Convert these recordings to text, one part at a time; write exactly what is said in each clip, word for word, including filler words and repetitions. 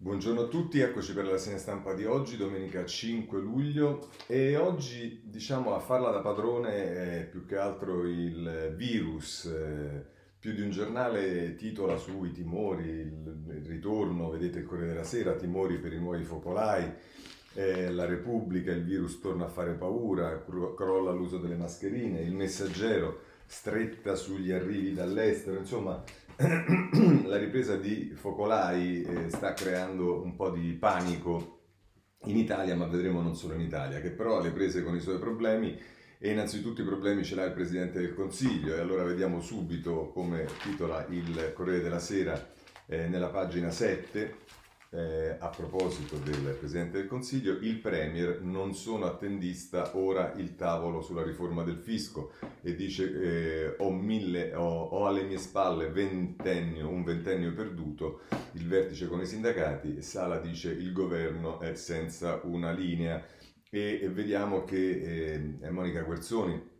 Buongiorno a tutti, eccoci per la rassegna stampa di oggi, domenica cinque luglio, e oggi diciamo a farla da padrone è più che altro il virus. Eh, più di un giornale titola sui timori, il, il ritorno, vedete il Corriere della Sera, timori per i nuovi focolai, eh, La Repubblica, il virus torna a fare paura, cro- crolla l'uso delle mascherine, Il Messaggero, stretta sugli arrivi dall'estero, insomma la ripresa di focolai eh, sta creando un po' di panico in Italia, ma vedremo non solo in Italia, che però ha le prese con i suoi problemi, e innanzitutto i problemi ce l'ha il Presidente del Consiglio. E allora vediamo subito come titola il Corriere della Sera eh, nella pagina sette, eh, a proposito del Presidente del Consiglio: il Premier, non sono attendista, ora il tavolo sulla riforma del fisco. E dice eh, ho, mille, ho, ho alle mie spalle ventennio, un ventennio perduto, il vertice con i sindacati. Sala dice il governo è senza una linea, e, e vediamo che eh, è Monica Guerzoni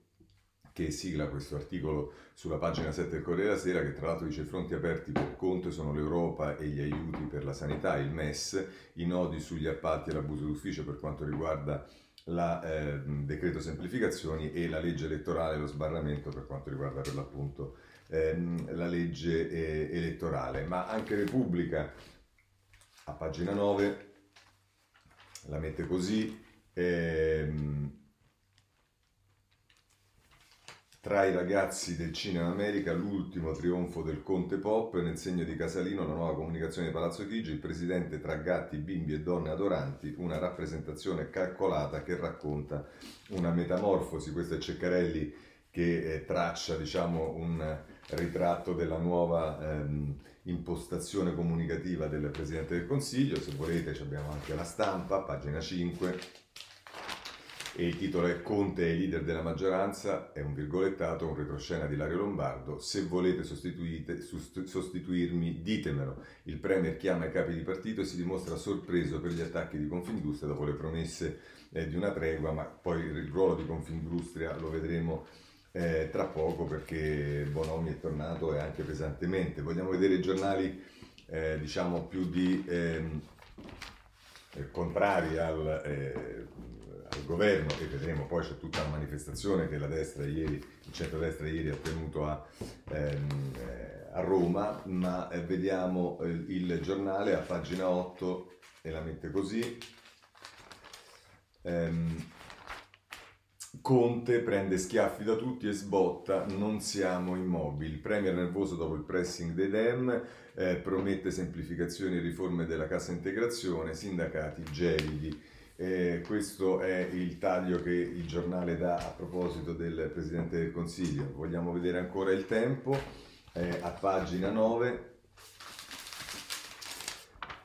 che sigla questo articolo sulla pagina sette del Corriere della Sera, che tra l'altro dice: fronti aperti per Conte sono l'Europa e gli aiuti per la sanità, il M E S, i nodi sugli appalti e l'abuso d'ufficio per quanto riguarda la eh, decreto semplificazioni e la legge elettorale, lo sbarramento per quanto riguarda per l'appunto ehm, la legge eh, elettorale. Ma anche Repubblica a pagina nove la mette così: ehm, tra i ragazzi del Cinema America l'ultimo trionfo del Conte Pop, nel segno di Casalino la nuova comunicazione di Palazzo Chigi, il presidente tra gatti, bimbi e donne adoranti, una rappresentazione calcolata che racconta una metamorfosi. Questo è Ceccarelli che eh, traccia diciamo un ritratto della nuova ehm, impostazione comunicativa del Presidente del Consiglio. Se volete abbiamo anche La Stampa, pagina cinque, e il titolo è: Conte è il leader della maggioranza, è un virgolettato, un retroscena di Ilario Lombardo, se volete sostituirmi ditemelo. Il Premier chiama i capi di partito e si dimostra sorpreso per gli attacchi di Confindustria dopo le promesse eh, di una tregua, ma poi il ruolo di Confindustria lo vedremo eh, tra poco, perché Bonomi è tornato, e anche pesantemente. Vogliamo vedere i giornali eh, diciamo più di eh, contrari al... Eh, al governo, e vedremo poi c'è tutta la manifestazione che la destra ieri, il centrodestra ieri ha tenuto a, ehm, a Roma. Ma eh, vediamo eh, il giornale a pagina otto e la mette così: ehm, Conte prende schiaffi da tutti e sbotta, non siamo immobili. Il Premier nervoso dopo il pressing dei Dem, eh, promette semplificazioni e riforme della cassa integrazione, sindacati gelidi. Eh, questo è il taglio che il giornale dà a proposito del Presidente del Consiglio. Vogliamo vedere ancora il Tempo, eh, a pagina nove,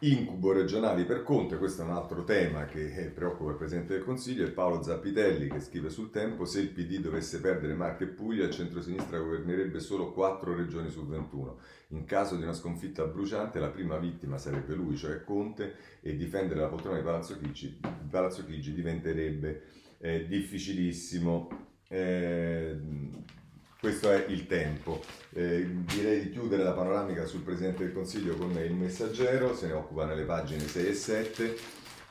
incubo regionali per Conte. Questo è un altro tema che preoccupa il Presidente del Consiglio, e Paolo Zappitelli che scrive sul Tempo: se il P D dovesse perdere Marche e Puglia, il centrosinistra governerebbe solo quattro regioni su ventuno. In caso di una sconfitta bruciante la prima vittima sarebbe lui, cioè Conte, e difendere la poltrona di Palazzo Chigi, Palazzo Chigi diventerebbe eh, difficilissimo. Eh, questo è il Tempo. Eh, direi di chiudere la panoramica sul Presidente del Consiglio con Il Messaggero, se ne occupa nelle pagine sei e sette.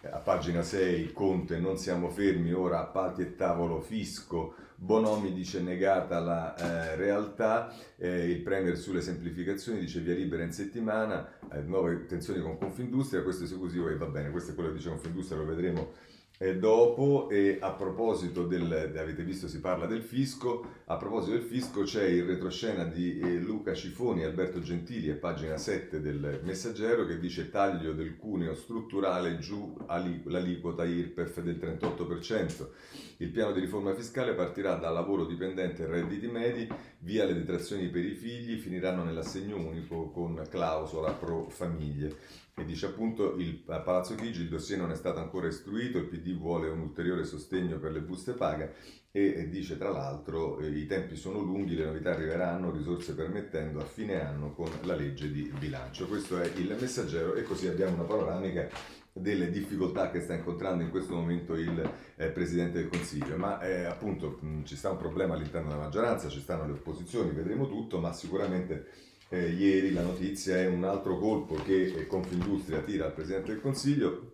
A pagina sei, Conte: non siamo fermi, ora appalti e tavolo fisco. Bonomi dice: negata la eh, realtà. Eh, il Premier sulle semplificazioni dice: via libera in settimana, eh, nuove tensioni con Confindustria, questo è esecutivo e va bene. Questo è quello che dice Confindustria, lo vedremo eh, dopo. E a proposito del, avete visto, si parla del fisco. A proposito del fisco c'è il retroscena di eh, Luca Cifoni e Alberto Gentili a pagina sette del Messaggero, che dice: taglio del cuneo strutturale, giù aliqu- l'aliquota I R P E F del trentotto per cento. Il piano di riforma fiscale partirà dal lavoro dipendente e redditi medi, via le detrazioni per i figli, finiranno nell'assegno unico con clausola pro famiglie. E dice appunto il a Palazzo Chigi: il dossier non è stato ancora istruito, il P D vuole un ulteriore sostegno per le buste paga, e, e dice tra l'altro eh, i tempi sono lunghi, le novità arriveranno, risorse permettendo, a fine anno con la legge di bilancio. Questo è il Messaggero, e così abbiamo una panoramica delle difficoltà che sta incontrando in questo momento il eh, Presidente del Consiglio. Ma eh, appunto mh, ci sta un problema all'interno della maggioranza, ci stanno le opposizioni, vedremo tutto, ma sicuramente eh, ieri la notizia è un altro colpo che Confindustria tira al Presidente del Consiglio.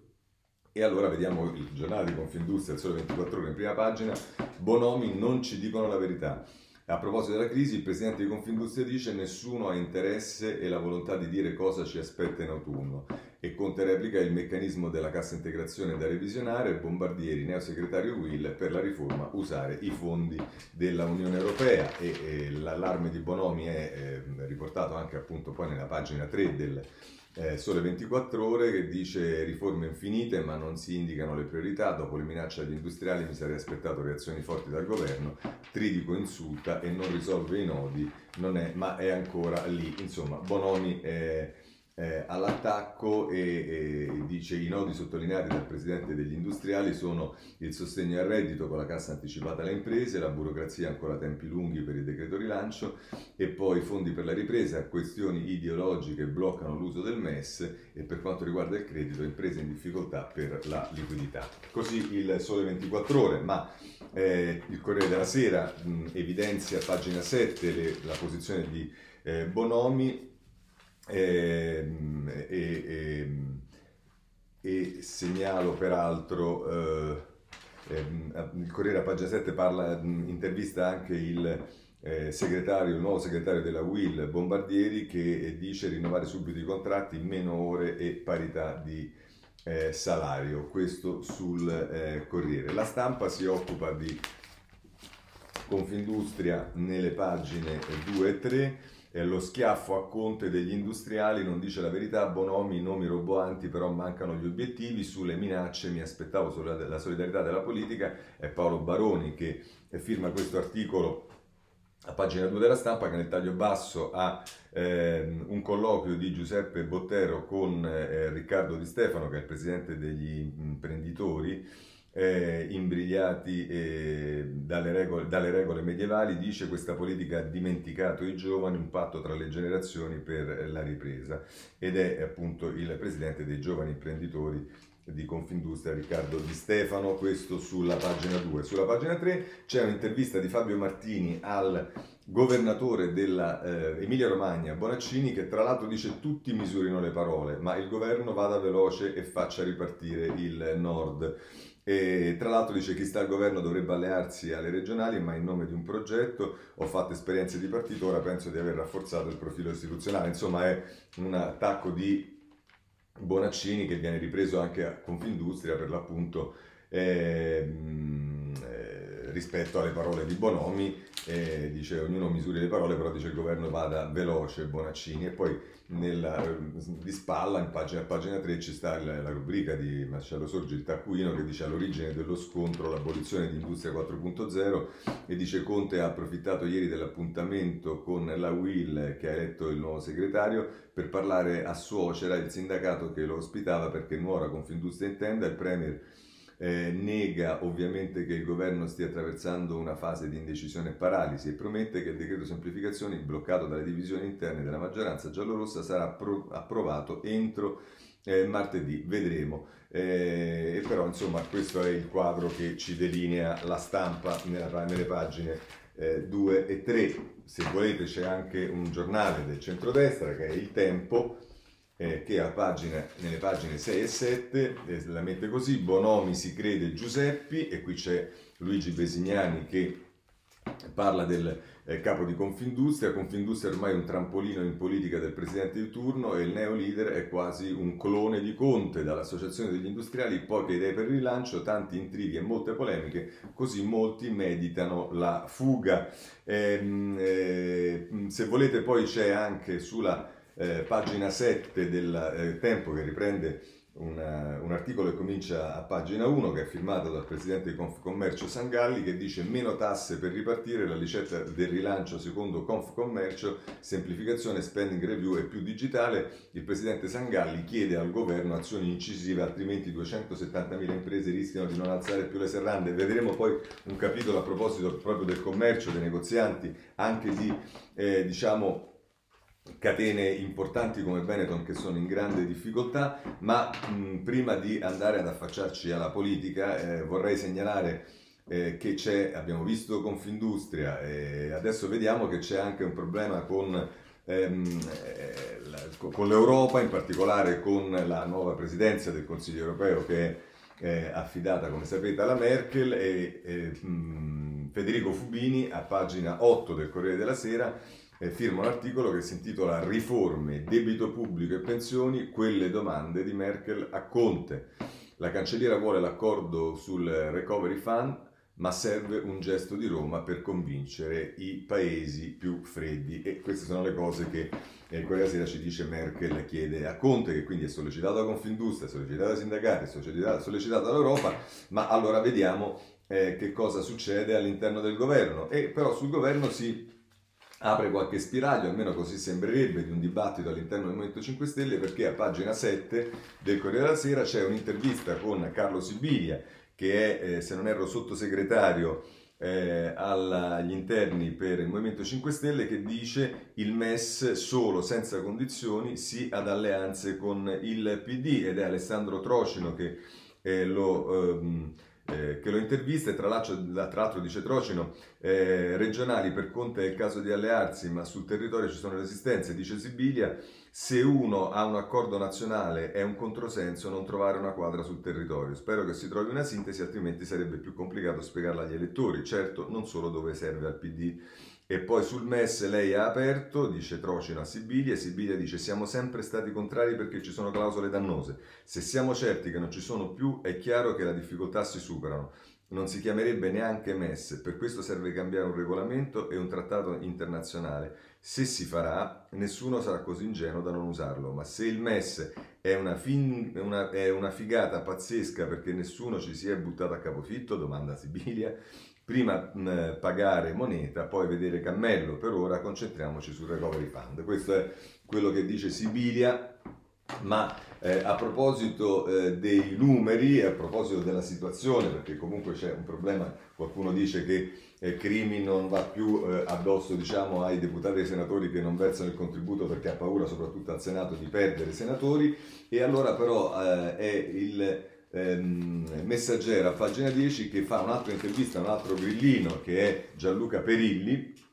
E allora vediamo il giornale di Confindustria, Il Sole ventiquattro Ore, in prima pagina: Bonomi, non ci dicono la verità. A proposito della crisi, il presidente di Confindustria dice: nessuno ha interesse e la volontà di dire cosa ci aspetta in autunno. E Conte replica: il meccanismo della cassa integrazione da revisionare. Bombardieri, neo segretario U I L, per la riforma usare i fondi della Unione Europea. E, e l'allarme di Bonomi è eh, riportato anche appunto poi nella pagina tre del Eh, Sole ventiquattro Ore, che dice: riforme infinite ma non si indicano le priorità, dopo le minacce agli industriali mi sarei aspettato reazioni forti dal governo, Tridico insulta e non risolve i nodi, non è, ma è ancora lì. Insomma, Bonomi è, è all'attacco e, e dice: i nodi sottolineati dal presidente degli industriali sono il sostegno al reddito con la cassa anticipata alle imprese, la burocrazia ancora a tempi lunghi per il decreto rilancio e poi fondi per la ripresa, questioni ideologiche bloccano l'uso del M E S e per quanto riguarda il credito imprese in difficoltà per la liquidità. Così il Sole ventiquattro Ore, ma eh, il Corriere della Sera mh, evidenzia, pagina sette, le, la posizione di eh, Bonomi e, e, e, e segnalo peraltro eh, il Corriere a pagina sette parla, intervista anche il eh, segretario, il nuovo segretario della U I L, Bombardieri, che dice: rinnovare subito i contratti, meno ore e parità di eh, salario. Questo sul eh, Corriere. La Stampa si occupa di Confindustria nelle pagine due e tre. Eh, lo schiaffo a Conte degli industriali, non dice la verità, Bonomi, nomi roboanti però mancano gli obiettivi. Sulle minacce mi aspettavo sulla, la solidarietà della politica, è Paolo Baroni che firma questo articolo a pagina due della Stampa, che nel taglio basso ha eh, un colloquio di Giuseppe Bottero con eh, Riccardo Di Stefano, che è il presidente degli imprenditori. Eh, imbrigliati eh, dalle, regole, dalle regole medievali, dice: questa politica ha dimenticato i giovani, un patto tra le generazioni per la ripresa, ed è appunto il presidente dei giovani imprenditori di Confindustria, Riccardo Di Stefano. Questo sulla pagina due. Sulla pagina tre c'è un'intervista di Fabio Martini al governatore della eh, Emilia Romagna, Bonaccini, che tra l'altro dice: tutti misurino le parole, ma il governo vada veloce e faccia ripartire il nord. E tra l'altro dice: chi sta al governo dovrebbe allearsi alle regionali, ma in nome di un progetto. Ho fatto esperienze di partito, ora penso di aver rafforzato il profilo istituzionale. Insomma, è un attacco di Bonaccini che viene ripreso anche a Confindustria, per l'appunto, ehm, eh, rispetto alle parole di Bonomi. Eh, dice: ognuno misuri le parole, però dice il governo vada veloce, Bonaccini. E poi nella, di spalla, in pagina, pagina tre, ci sta la, la rubrica di Marcello Sorgi, il taccuino, che dice: all'origine dello scontro l'abolizione di Industria quattro punto zero, e dice: Conte ha approfittato ieri dell'appuntamento con la U I L, che ha eletto il nuovo segretario, per parlare a suocera il sindacato che lo ospitava, perché nuora Confindustria intenda. Il Premier Eh, nega ovviamente che il governo stia attraversando una fase di indecisione e paralisi e promette che il decreto semplificazioni, bloccato dalle divisioni interne della maggioranza giallorossa, sarà pro- approvato entro eh, martedì, vedremo. Eh, però insomma, questo è il quadro che ci delinea la Stampa nella, nelle pagine eh, due e tre. Se volete c'è anche un giornale del centrodestra, che è Il Tempo, Eh, che a pagina, nelle pagine sei e sette eh, la mette così: Bonomi si crede Giuseppi, e qui c'è Luigi Besignani che parla del eh, capo di Confindustria. Confindustria è ormai un trampolino in politica del presidente di turno e il neo leader è quasi un clone di Conte, dall'associazione degli industriali poche idee per il rilancio, tanti intrighi e molte polemiche, così molti meditano la fuga. Eh, eh, se volete poi c'è anche sulla Eh, pagina sette del eh, Tempo, che riprende una, un articolo che comincia a pagina uno, che è firmato dal presidente di Confcommercio Sangalli, che dice: meno tasse per ripartire, la ricetta del rilancio secondo Confcommercio, semplificazione, spending review e più digitale. Il presidente Sangalli chiede al governo azioni incisive, altrimenti duecentosettantamila imprese rischiano di non alzare più le serrande. Vedremo poi un capitolo a proposito proprio del commercio, dei negozianti, anche di eh, diciamo catene importanti come Benetton che sono in grande difficoltà. Ma mh, prima di andare ad affacciarci alla politica eh, vorrei segnalare eh, che c'è, abbiamo visto Confindustria e adesso vediamo che c'è anche un problema con ehm, eh, con l'Europa, in particolare con la nuova presidenza del Consiglio europeo che è eh, affidata, come sapete, alla Merkel, e eh, mh, Federico Fubini, a pagina otto del Corriere della Sera, eh, firma un articolo che si intitola "Riforme, debito pubblico e pensioni, quelle domande di Merkel a Conte. La cancelliera vuole l'accordo sul Recovery Fund, ma serve un gesto di Roma per convincere i paesi più freddi". E queste sono le cose che eh, quella sera ci dice Merkel, chiede a Conte, che quindi è sollecitato da Confindustria, è sollecitato dai sindacati, è sollecitato, sollecitato dall'Europa. Ma allora vediamo eh, che cosa succede all'interno del governo. E però sul governo si apre qualche spiraglio, almeno così sembrerebbe, di un dibattito all'interno del Movimento cinque Stelle, perché a pagina sette del Corriere della Sera c'è un'intervista con Carlo Sibilia, che è, eh, se non erro, sottosegretario eh, alla, agli interni per il Movimento cinque Stelle, che dice: il M E S solo, senza condizioni, sì ad alleanze con il P D. Ed è Alessandro Trocino che, eh, lo, ehm, eh, che lo intervista, e tra l'altro, tra l'altro dice Trocino, eh, regionali per Conte è il caso di allearsi, ma sul territorio ci sono resistenze, dice Sibilia. Se uno ha un accordo nazionale è un controsenso non trovare una quadra sul territorio. Spero che si trovi una sintesi, altrimenti sarebbe più complicato spiegarla agli elettori. Certo, non solo dove serve al P D. E poi sul M E S lei ha aperto, dice Trocino a Sibilia, e Sibilia dice: siamo sempre stati contrari perché ci sono clausole dannose. Se siamo certi che non ci sono più, è chiaro che le difficoltà si superano. Non si chiamerebbe neanche M E S, per questo serve cambiare un regolamento e un trattato internazionale. Se si farà, nessuno sarà così ingenuo da non usarlo, ma se il M E S è una, fin, una, è una figata pazzesca perché nessuno ci si è buttato a capofitto, domanda Sibilia, prima mh, pagare moneta, poi vedere cammello, per ora concentriamoci sul Recovery Fund. Questo è quello che dice Sibilia. Ma eh, a proposito eh, dei numeri, a proposito della situazione, perché comunque c'è un problema, qualcuno dice che eh, Crimi non va più eh, addosso, diciamo, ai deputati e ai senatori che non versano il contributo, perché ha paura, soprattutto al Senato, di perdere senatori. E allora però eh, è il ehm, Messaggero a pagina dieci che fa un'altra intervista, un altro grillino, che è Gianluca Perilli,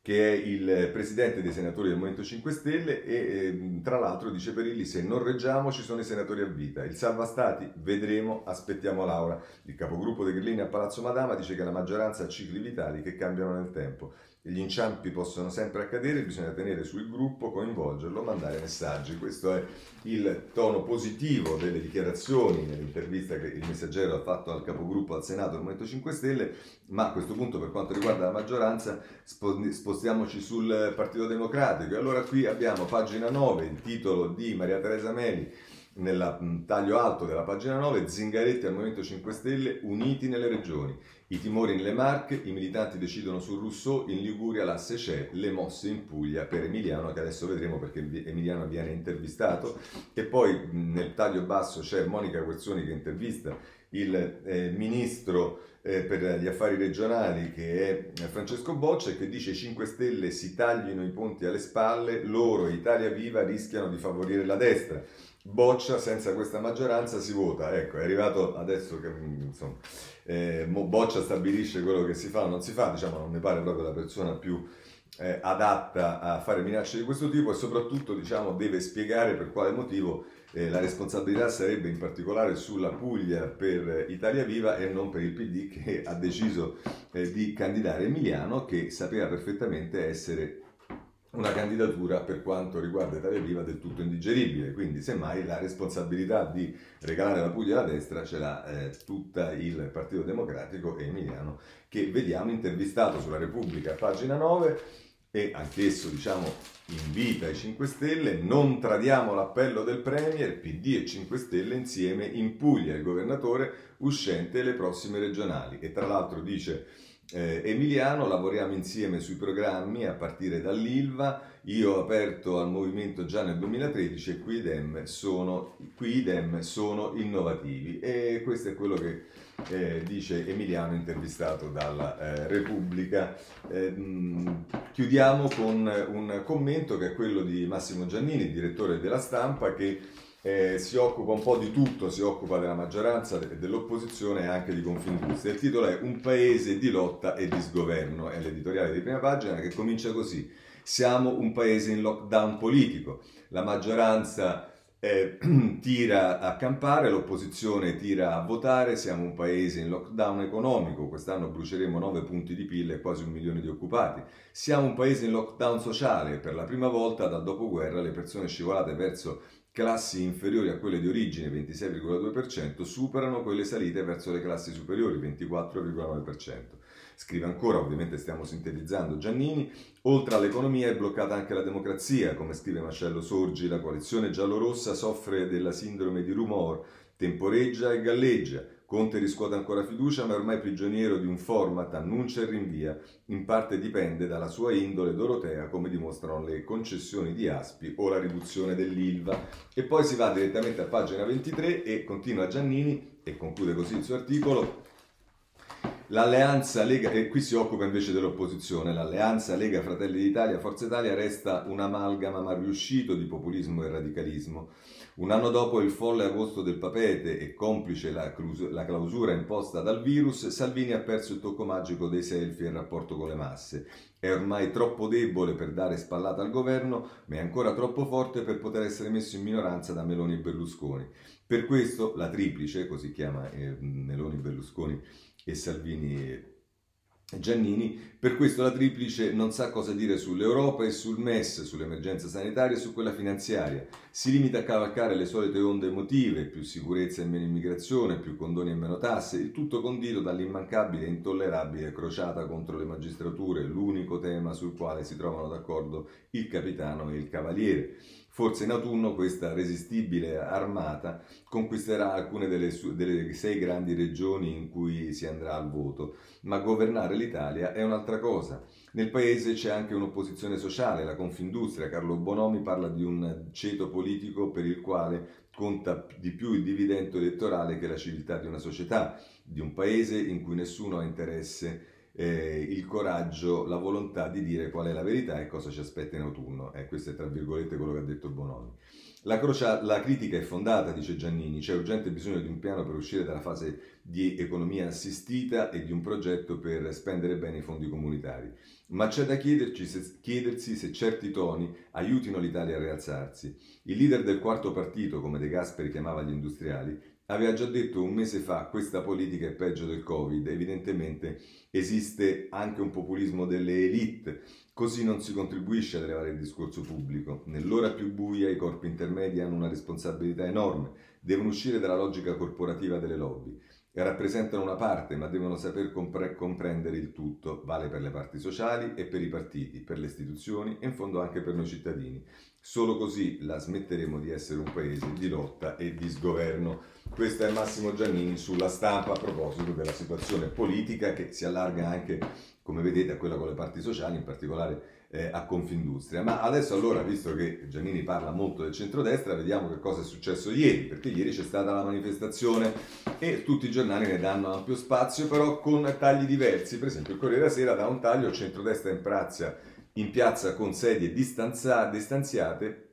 che è il presidente dei senatori del Movimento cinque Stelle, e eh, tra l'altro dice Perilli: se non reggiamo ci sono i senatori a vita, il salva stati vedremo, aspettiamo Laura. Il capogruppo dei grillini a Palazzo Madama dice che la maggioranza ha cicli vitali che cambiano nel tempo, gli inciampi possono sempre accadere, bisogna tenere sul gruppo, coinvolgerlo, mandare messaggi. Questo è il tono positivo delle dichiarazioni nell'intervista che il Messaggero ha fatto al capogruppo al Senato del Movimento cinque Stelle. Ma a questo punto, per quanto riguarda la maggioranza, spostiamoci sul Partito Democratico. E allora qui abbiamo pagina nove, il titolo di Maria Teresa Meli nel taglio alto della pagina nove: Zingaretti al Movimento cinque Stelle, uniti nelle regioni. I timori nelle Marche, i militanti decidono su Rousseau, in Liguria l'asse c'è, le mosse in Puglia per Emiliano, che adesso vedremo perché Emiliano viene intervistato. E poi nel taglio basso c'è Monica Guerzoni che intervista il eh, ministro eh, per gli affari regionali, che è Francesco Boccia, che dice: cinque Stelle si taglino i ponti alle spalle, loro e Italia Viva rischiano di favorire la destra. Boccia: senza questa maggioranza si vota. Ecco, è arrivato adesso che, insomma, eh, Boccia stabilisce quello che si fa o non si fa, diciamo, non mi pare proprio la persona più eh, adatta a fare minacce di questo tipo, e soprattutto, diciamo, deve spiegare per quale motivo eh, la responsabilità sarebbe in particolare sulla Puglia per Italia Viva e non per il P D, che ha deciso eh, di candidare Emiliano, che sapeva perfettamente essere una candidatura, per quanto riguarda Italia Viva, del tutto indigeribile. Quindi semmai la responsabilità di regalare la Puglia alla destra ce l'ha eh, tutta il Partito Democratico e Emiliano, che vediamo intervistato sulla Repubblica, pagina nove, e anch'esso, diciamo, invita i cinque Stelle: non tradiamo l'appello del Premier, P D e cinque Stelle insieme in Puglia, il governatore uscente e le prossime regionali. E tra l'altro dice Eh, Emiliano: lavoriamo insieme sui programmi a partire dall'Ilva, io ho aperto al movimento già nel duemilatredici e qui idem sono, qui idem sono innovativi. E questo è quello che eh, dice Emiliano, intervistato dalla eh, Repubblica. Eh, mh, chiudiamo con un commento che è quello di Massimo Giannini, direttore della Stampa, che Eh, si occupa un po' di tutto, si occupa della maggioranza, de- dell'opposizione e anche di Confindustria. Il titolo è "Un paese di lotta e disgoverno", è l'editoriale di prima pagina, che comincia così: siamo un paese in lockdown politico, la maggioranza eh, tira a campare, l'opposizione tira a votare, siamo un paese in lockdown economico, quest'anno bruceremo nove punti di P I L e quasi un milione di occupati, siamo un paese in lockdown sociale, per la prima volta dal dopoguerra le persone scivolate verso classi inferiori a quelle di origine, ventisei virgola due per cento, superano quelle salite verso le classi superiori, ventiquattro virgola nove per cento. Scrive ancora, ovviamente stiamo sintetizzando, Giannini, oltre all'economia è bloccata anche la democrazia, come scrive Marcello Sorgi, la coalizione giallorossa soffre della sindrome di rumor, temporeggia e galleggia. Conte riscuote ancora fiducia, ma è ormai prigioniero di un format, annuncia e rinvia. In parte dipende dalla sua indole dorotea, come dimostrano le concessioni di Aspi o la riduzione dell'Ilva. E poi si va direttamente a pagina ventitré e continua Giannini, e conclude così il suo articolo. L'alleanza Lega, e qui si occupa invece dell'opposizione, l'alleanza Lega Fratelli d'Italia Forza Italia resta un amalgama mal riuscito di populismo e radicalismo. Un anno dopo il folle agosto del Papete e complice la, crus- la clausura imposta dal virus, Salvini ha perso il tocco magico dei selfie e il rapporto con le masse. È ormai troppo debole per dare spallata al governo, ma è ancora troppo forte per poter essere messo in minoranza da Meloni e Berlusconi. Per questo la triplice, così chiama eh, Meloni, Berlusconi e Salvini e Giannini, per questo la triplice non sa cosa dire sull'Europa e sul M E S, sull'emergenza sanitaria e su quella finanziaria. Si limita a cavalcare le solite onde emotive, più sicurezza e meno immigrazione, più condoni e meno tasse, il tutto condito dall'immancabile e intollerabile crociata contro le magistrature, l'unico tema sul quale si trovano d'accordo il capitano e il cavaliere. Forse in autunno questa resistibile armata conquisterà alcune delle, su- delle sei grandi regioni in cui si andrà al voto, ma governare l'Italia è un'altra cosa. Nel paese c'è anche un'opposizione sociale, la Confindustria, Carlo Bonomi parla di un ceto politico per il quale conta di più il dividendo elettorale che la civiltà di una società, di un paese in cui nessuno ha interesse, Eh, il coraggio, la volontà di dire qual è la verità e cosa ci aspetta in autunno. Eh, questo è tra virgolette quello che ha detto Bonomi. La, crocia- la critica è fondata, dice Giannini, c'è urgente bisogno di un piano per uscire dalla fase di economia assistita e di un progetto per spendere bene i fondi comunitari. Ma c'è da chiederci se, chiedersi se certi toni aiutino l'Italia a rialzarsi. Il leader del quarto partito, come De Gasperi chiamava gli industriali, aveva già detto un mese fa questa politica è peggio del Covid, evidentemente esiste anche un populismo delle elite, così non si contribuisce ad elevare il discorso pubblico. Nell'ora più buia i corpi intermedi hanno una responsabilità enorme, devono uscire dalla logica corporativa delle lobby. Rappresentano una parte, ma devono saper compre- comprendere il tutto, vale per le parti sociali e per i partiti, per le istituzioni e in fondo anche per noi cittadini. Solo così la smetteremo di essere un paese di lotta e di sgoverno. Questo è Massimo Giannini sulla Stampa a proposito della situazione politica che si allarga anche, come vedete, a quella con le parti sociali, in particolare Eh, a Confindustria. Ma adesso allora, visto che Giannini parla molto del centrodestra, vediamo che cosa è successo ieri, perché ieri c'è stata la manifestazione e tutti i giornali ne danno ampio spazio, però con tagli diversi. Per esempio il Corriere della Sera dà un taglio centrodestra in piazza, in piazza con sedie distanza, distanziate,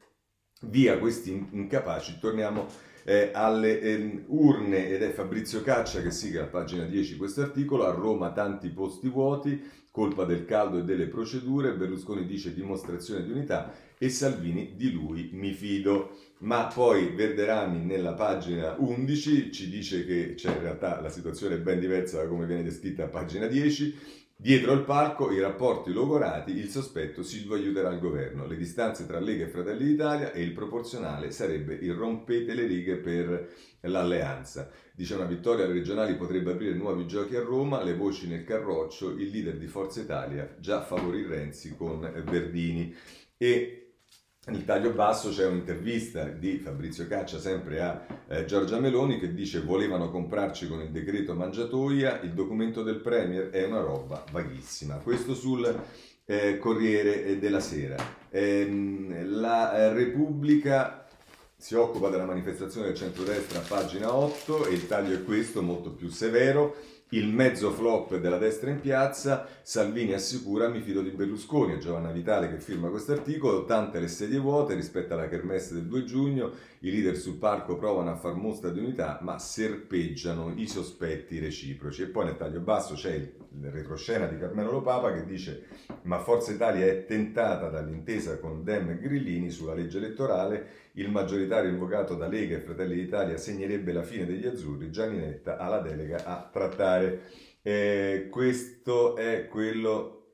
via questi incapaci, torniamo eh, alle eh, urne, ed è Fabrizio Caccia che sigla a pagina dieci questo articolo. A Roma tanti posti vuoti, colpa del caldo e delle procedure, Berlusconi dice dimostrazione di unità e Salvini di lui mi fido. Ma poi Verderami nella pagina undici ci dice che cioè, in realtà la situazione è ben diversa da come viene descritta a pagina dieci. Dietro al palco i rapporti logorati, il sospetto Silvio aiuterà il governo, le distanze tra Lega e Fratelli d'Italia e il proporzionale sarebbe il rompete le righe per l'alleanza. Dice una vittoria alle regionali potrebbe aprire nuovi giochi a Roma, le voci nel carroccio, il leader di Forza Italia già favorì Renzi con Verdini. E nel taglio basso c'è un'intervista di Fabrizio Caccia sempre a eh, Giorgia Meloni che dice volevano comprarci con il decreto mangiatoia, il documento del Premier è una roba vaghissima. Questo sul eh, Corriere della Sera. Eh, la Repubblica si occupa della manifestazione del centrodestra a pagina otto e il taglio è questo, molto più severo. Il mezzo flop della destra in piazza, Salvini assicura mi fido di Berlusconi, è Giovanna Vitale che firma questo articolo, tante le sedie vuote rispetto alla kermesse del due giugno, i leader sul palco provano a far mostra di unità ma serpeggiano i sospetti reciproci. E poi nel taglio basso c'è il retroscena di Carmelo Lo Papa che dice ma Forza Italia è tentata dall'intesa con Dem e Grillini sulla legge elettorale, il maggioritario invocato da Lega e Fratelli d'Italia segnerebbe la fine degli azzurri, Gianinetta ha la delega a trattare. Eh, questo è quello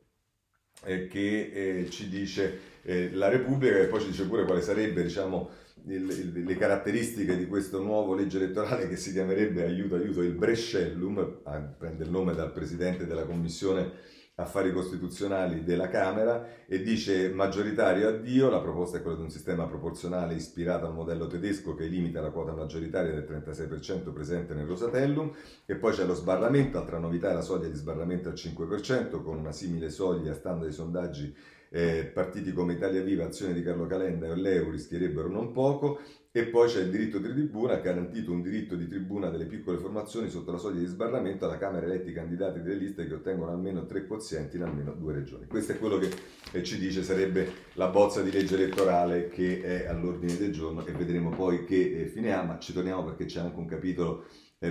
eh, che eh, ci dice eh, La Repubblica, e poi ci dice pure quale sarebbe, diciamo, il, il, le caratteristiche di questo nuovo legge elettorale che si chiamerebbe, aiuto aiuto, il Brescellum, a, prende il nome dal presidente della commissione affari costituzionali della Camera, e dice maggioritario addio, la proposta è quella di un sistema proporzionale ispirato al modello tedesco che limita la quota maggioritaria del trentasei per cento presente nel Rosatellum, e poi c'è lo sbarramento, altra novità è la soglia di sbarramento al cinque per cento con una simile soglia stando ai sondaggi eh, partiti come Italia Viva, Azione di Carlo Calenda e Leu rischierebbero non poco. E poi c'è il diritto di tribuna, garantito un diritto di tribuna delle piccole formazioni sotto la soglia di sbarramento alla Camera eletti candidati delle liste che ottengono almeno tre quozienti in almeno due regioni. Questo è quello che ci dice sarebbe la bozza di legge elettorale che è all'ordine del giorno, e vedremo poi che fine ha, ma ci torniamo perché c'è anche un capitolo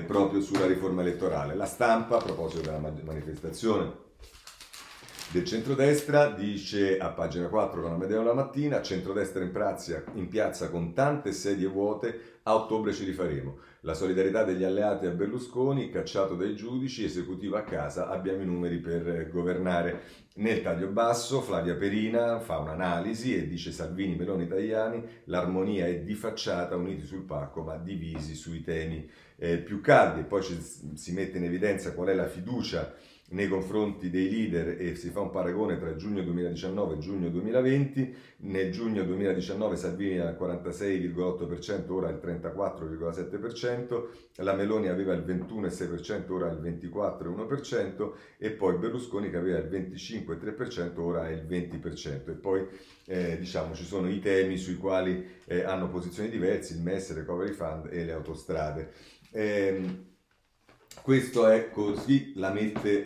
proprio sulla riforma elettorale. La Stampa, a proposito della manifestazione del centrodestra, dice a pagina quattro con la media della mattina, centrodestra in piazza, in piazza con tante sedie vuote, a ottobre ci rifaremo. La solidarietà degli alleati a Berlusconi, cacciato dai giudici, esecutivo a casa, abbiamo i numeri per governare. Nel taglio basso Flavia Perina fa un'analisi e dice Salvini, Meloni, Tajani, l'armonia è di facciata, uniti sul palco ma divisi sui temi eh, più caldi. Poi ci, si mette in evidenza qual è la fiducia nei confronti dei leader e si fa un paragone tra giugno duemiladiciannove e giugno duemilaventi. Nel giugno duemiladiciannove Salvini era al quarantasei virgola otto per cento, ora al trentaquattro virgola sette per cento, la Meloni aveva il ventuno virgola sei per cento, ora il ventiquattro virgola uno per cento, e poi Berlusconi che aveva il venticinque virgola tre per cento, ora è il venti per cento. E poi eh, diciamo ci sono i temi sui quali eh, hanno posizioni diverse, il M E S, il Recovery Fund e le autostrade. Ehm, Questo è così, la mette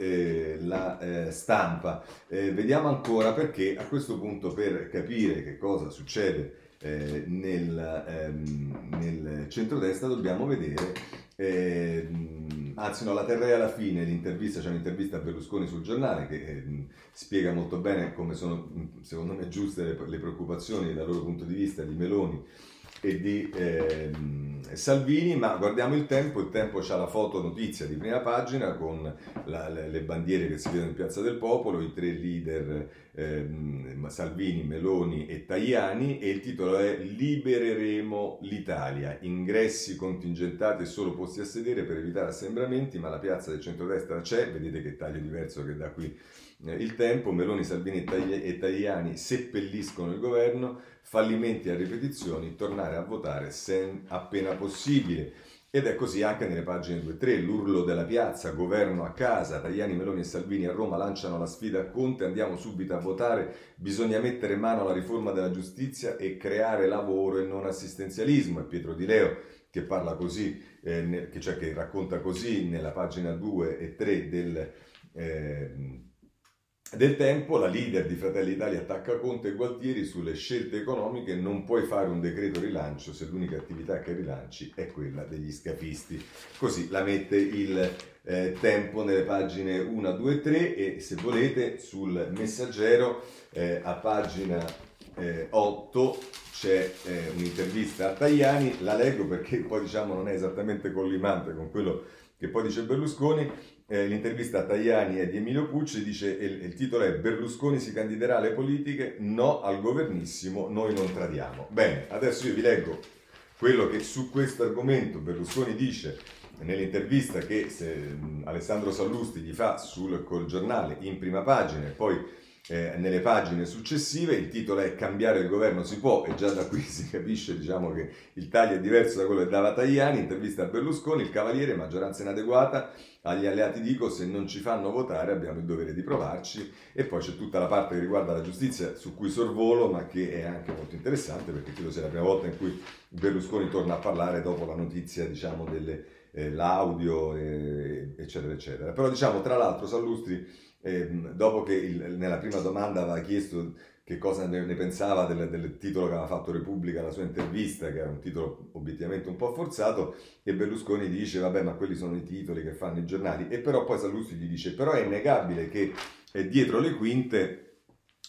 eh, la eh, Stampa. Eh, vediamo ancora, perché a questo punto, per capire che cosa succede eh, nel, ehm, nel centrodestra, dobbiamo vedere, eh, anzi no, la terra è alla fine, l'intervista, c'è un'intervista a Berlusconi sul Giornale che eh, spiega molto bene come sono, secondo me, giuste le, le preoccupazioni dal loro punto di vista di Meloni e di eh, Salvini. Ma guardiamo il Tempo, il Tempo c'ha la foto notizia di prima pagina con la, le, le bandiere che si vedono in Piazza del Popolo, i tre leader eh, Salvini, Meloni e Tajani, e il titolo è Libereremo l'Italia, ingressi contingentati e solo posti a sedere per evitare assembramenti, ma la piazza del centrodestra c'è, vedete che taglio diverso che dà qui il Tempo, Meloni, Salvini e Tajani seppelliscono il governo, fallimenti a ripetizioni, tornare a votare sen appena possibile. Ed è così anche nelle pagine due tre, l'urlo della piazza, governo a casa, Tajani, Meloni e Salvini a Roma lanciano la sfida a Conte, andiamo subito a votare, bisogna mettere mano alla riforma della giustizia e creare lavoro e non assistenzialismo. E Pietro Di Leo che parla così, eh, che, cioè, che racconta così nella pagina due e tre del... Eh, Del Tempo, la leader di Fratelli d'Italia attacca Conte e Gualtieri sulle scelte economiche, non puoi fare un decreto rilancio se l'unica attività che rilanci è quella degli scafisti. Così la mette il eh, Tempo nelle pagine uno, due, tre, e se volete sul Messaggero eh, a pagina eh, otto c'è eh, un'intervista a Tajani, la leggo perché poi diciamo non è esattamente collimante con quello che poi dice Berlusconi. Eh, l'intervista a Tajani è di Emilio Pucci, dice, e il titolo è Berlusconi si candiderà alle politiche, no al governissimo, noi non tradiamo. Bene, adesso io vi leggo quello che su questo argomento Berlusconi dice nell'intervista che se, mh, Alessandro Sallusti gli fa sul col Giornale in prima pagina e poi eh, nelle pagine successive. Il titolo è Cambiare il governo si può, e già da qui si capisce, diciamo, che il taglio è diverso da quello che dava Tajani. Intervista a Berlusconi, il Cavaliere, maggioranza inadeguata, agli alleati dico se non ci fanno votare abbiamo il dovere di provarci. E poi c'è tutta la parte che riguarda la giustizia, su cui sorvolo, ma che è anche molto interessante perché credo sia la prima volta in cui Berlusconi torna a parlare dopo la notizia, diciamo, delle eh, l'audio, eh, eccetera, eccetera. Però diciamo, tra l'altro, Sallustri, eh, dopo che il, nella prima domanda aveva chiesto che cosa ne, ne pensava del, del titolo che aveva fatto Repubblica, la sua intervista, che era un titolo obiettivamente un po' forzato, e Berlusconi dice, vabbè, ma quelli sono i titoli che fanno i giornali, e però poi Sallustri gli dice, però è innegabile che eh, dietro le quinte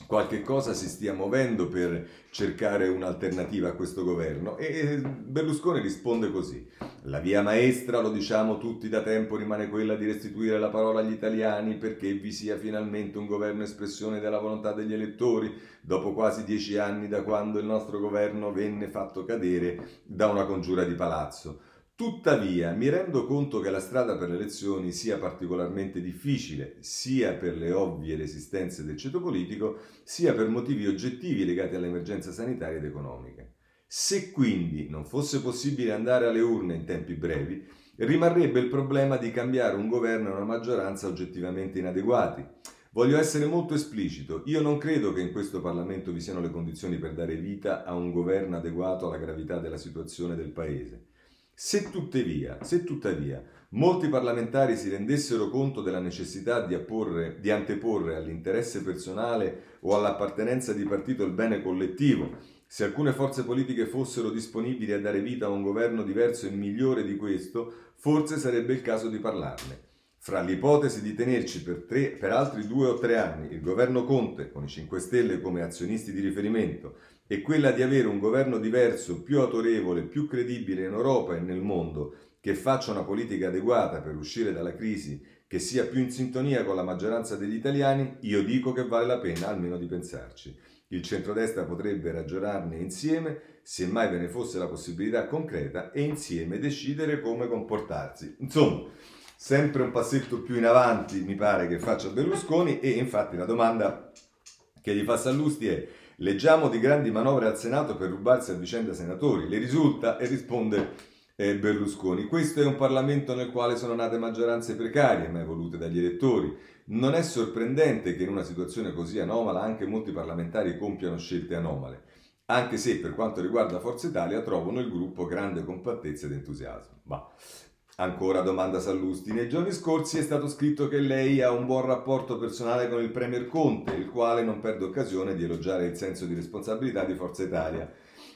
qualche cosa si stia muovendo per cercare un'alternativa a questo governo. E Berlusconi risponde così: la via maestra, lo diciamo tutti da tempo, rimane quella di restituire la parola agli italiani, perché vi sia finalmente un governo espressione della volontà degli elettori, dopo quasi dieci anni da quando il nostro governo venne fatto cadere da una congiura di palazzo. Tuttavia, mi rendo conto che la strada per le elezioni sia particolarmente difficile, sia per le ovvie resistenze del ceto politico, sia per motivi oggettivi legati all'emergenza sanitaria ed economica. Se quindi non fosse possibile andare alle urne in tempi brevi, rimarrebbe il problema di cambiare un governo e una maggioranza oggettivamente inadeguati. Voglio essere molto esplicito, io non credo che in questo Parlamento vi siano le condizioni per dare vita a un governo adeguato alla gravità della situazione del Paese. Se tuttavia, se tuttavia molti parlamentari si rendessero conto della necessità di, apporre, di anteporre all'interesse personale o all'appartenenza di partito il bene collettivo, se alcune forze politiche fossero disponibili a dare vita a un governo diverso e migliore di questo, forse sarebbe il caso di parlarne. Fra l'ipotesi di tenerci per, tre, per altri due o tre anni il governo Conte, con i cinque Stelle come azionisti di riferimento, e quella di avere un governo diverso, più autorevole, più credibile in Europa e nel mondo, che faccia una politica adeguata per uscire dalla crisi, che sia più in sintonia con la maggioranza degli italiani, io dico che vale la pena almeno di pensarci. Il centrodestra potrebbe ragionarne insieme, semmai ve ne fosse la possibilità concreta, e insieme decidere come comportarsi. Insomma, sempre un passetto più in avanti mi pare che faccia Berlusconi, e infatti la domanda che gli fa Sallusti è: leggiamo di grandi manovre al Senato per rubarsi a vicenda senatori, le risulta? E risponde eh, Berlusconi: questo è un Parlamento nel quale sono nate maggioranze precarie ma volute dagli elettori. Non è sorprendente che in una situazione così anomala anche molti parlamentari compiano scelte anomale, anche se per quanto riguarda Forza Italia trovo nel gruppo grande compattezza ed entusiasmo. Bah. Ancora domanda Sallusti: nei giorni scorsi è stato scritto che lei ha un buon rapporto personale con il premier Conte, il quale non perde occasione di elogiare il senso di responsabilità di Forza Italia.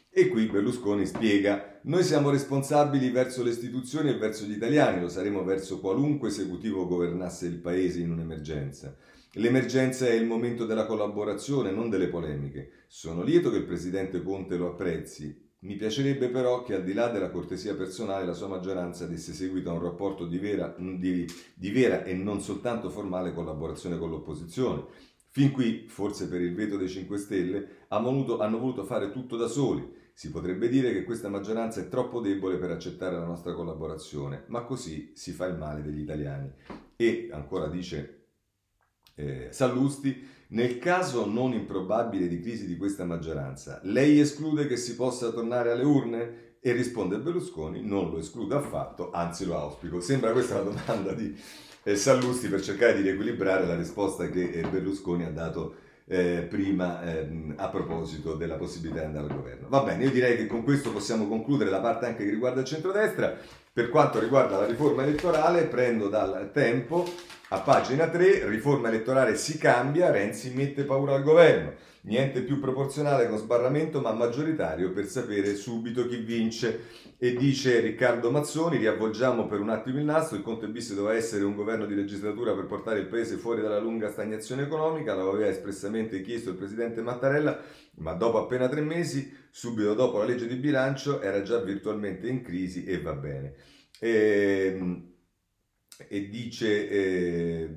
E qui Berlusconi spiega: noi siamo responsabili verso le istituzioni e verso gli italiani, lo saremo verso qualunque esecutivo governasse il paese in un'emergenza. L'emergenza è il momento della collaborazione, non delle polemiche. Sono lieto che il presidente Conte lo apprezzi. Mi piacerebbe però che, al di là della cortesia personale, la sua maggioranza desse seguito a un rapporto di vera, di, di vera e non soltanto formale collaborazione con l'opposizione. Fin qui, forse per il veto dei cinque Stelle, hanno voluto, hanno voluto fare tutto da soli. Si potrebbe dire che questa maggioranza è troppo debole per accettare la nostra collaborazione, ma così si fa il male degli italiani. E, ancora dice eh, Sallusti, nel caso non improbabile di crisi di questa maggioranza, lei esclude che si possa tornare alle urne? E risponde Berlusconi: non lo escludo affatto, anzi lo auspico. Sembra questa la domanda di eh, Sallusti per cercare di riequilibrare la risposta che eh, Berlusconi ha dato eh, prima eh, a proposito della possibilità di andare al governo. Va bene, io direi che con questo possiamo concludere la parte anche che riguarda il centrodestra. Per quanto riguarda la riforma elettorale, prendo dal Tempo a pagina tre, riforma elettorale si cambia, Renzi mette paura al governo, niente più proporzionale con sbarramento ma maggioritario per sapere subito chi vince. E dice Riccardo Mazzoni: riavvolgiamo per un attimo il nastro, il Conte bis doveva essere un governo di legislatura per portare il paese fuori dalla lunga stagnazione economica, l'aveva espressamente chiesto il presidente Mattarella, ma dopo appena tre mesi, subito dopo la legge di bilancio, era già virtualmente in crisi e va bene. E... E dice, eh,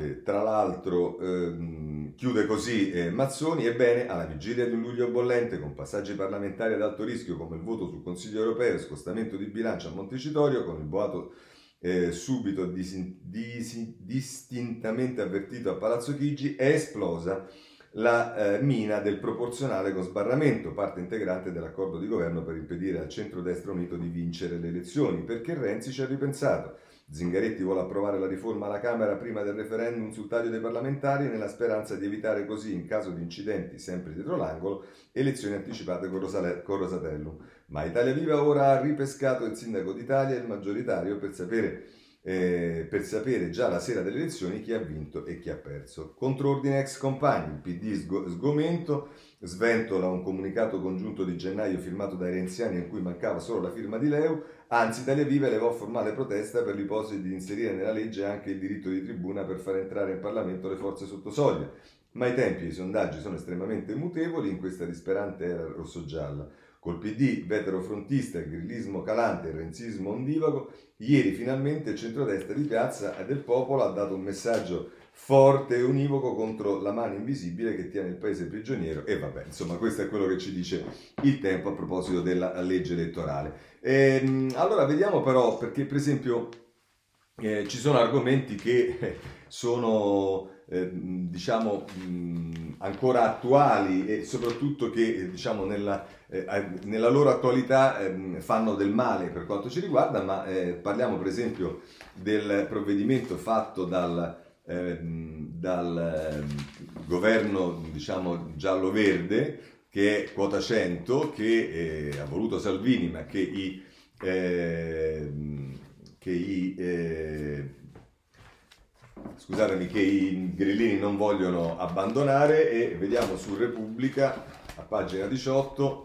eh, tra l'altro, eh, chiude così eh, Mazzoni: ebbene, alla vigilia di un luglio bollente, con passaggi parlamentari ad alto rischio come il voto sul Consiglio europeo e scostamento di bilancio a Montecitorio, con il boato eh, subito dis- dis- distintamente avvertito a Palazzo Chigi, è esplosa la eh, mina del proporzionale con sbarramento, parte integrante dell'accordo di governo per impedire al centrodestra unito di vincere le elezioni, perché Renzi ci ha ripensato. Zingaretti vuole approvare la riforma alla Camera prima del referendum sul taglio dei parlamentari, nella speranza di evitare così, in caso di incidenti sempre dietro l'angolo, elezioni anticipate con, Rosale- con Rosatellum. Ma Italia Viva ora ha ripescato il sindaco d'Italia e il maggioritario per sapere, eh, per sapere già la sera delle elezioni chi ha vinto e chi ha perso. Controordine ex compagni, il P D sg- sgomento, sventola un comunicato congiunto di gennaio firmato dai renziani in cui mancava solo la firma di Leu. Anzi, Italia Viva elevò formale protesta per l'ipotesi di inserire nella legge anche il diritto di tribuna per far entrare in Parlamento le forze sotto soglia. Ma i tempi e i sondaggi sono estremamente mutevoli in questa disperante era rosso-gialla. Col P D vetero frontista, il grillismo calante, il renzismo ondivago, ieri finalmente il centrodestra di Piazza e del Popolo ha dato un messaggio forte e univoco contro la mano invisibile che tiene il paese prigioniero. E vabbè, insomma, questo è quello che ci dice Il Tempo a proposito della legge elettorale. Ehm, allora vediamo però, perché per esempio eh, ci sono argomenti che sono eh, diciamo mh, ancora attuali e soprattutto che eh, diciamo nella, eh, nella loro attualità eh, fanno del male per quanto ci riguarda, ma eh, parliamo per esempio del provvedimento fatto dal Eh, dal eh, governo diciamo giallo-verde, che è quota cento, che eh, ha voluto Salvini, ma che i, eh, che i eh, scusatemi che i grillini non vogliono abbandonare. E vediamo su Repubblica a pagina diciotto.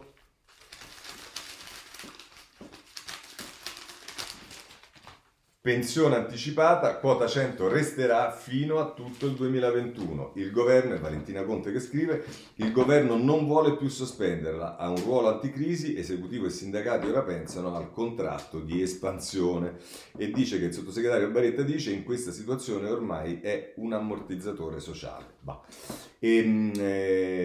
Pensione anticipata, quota cento resterà fino a tutto il duemilaventuno. Il governo, è Valentina Conte che scrive, il governo non vuole più sospenderla, ha un ruolo anticrisi, esecutivo e sindacati ora pensano al contratto di espansione. E dice che il sottosegretario Baretta dice in questa situazione ormai è un ammortizzatore sociale. Bah. E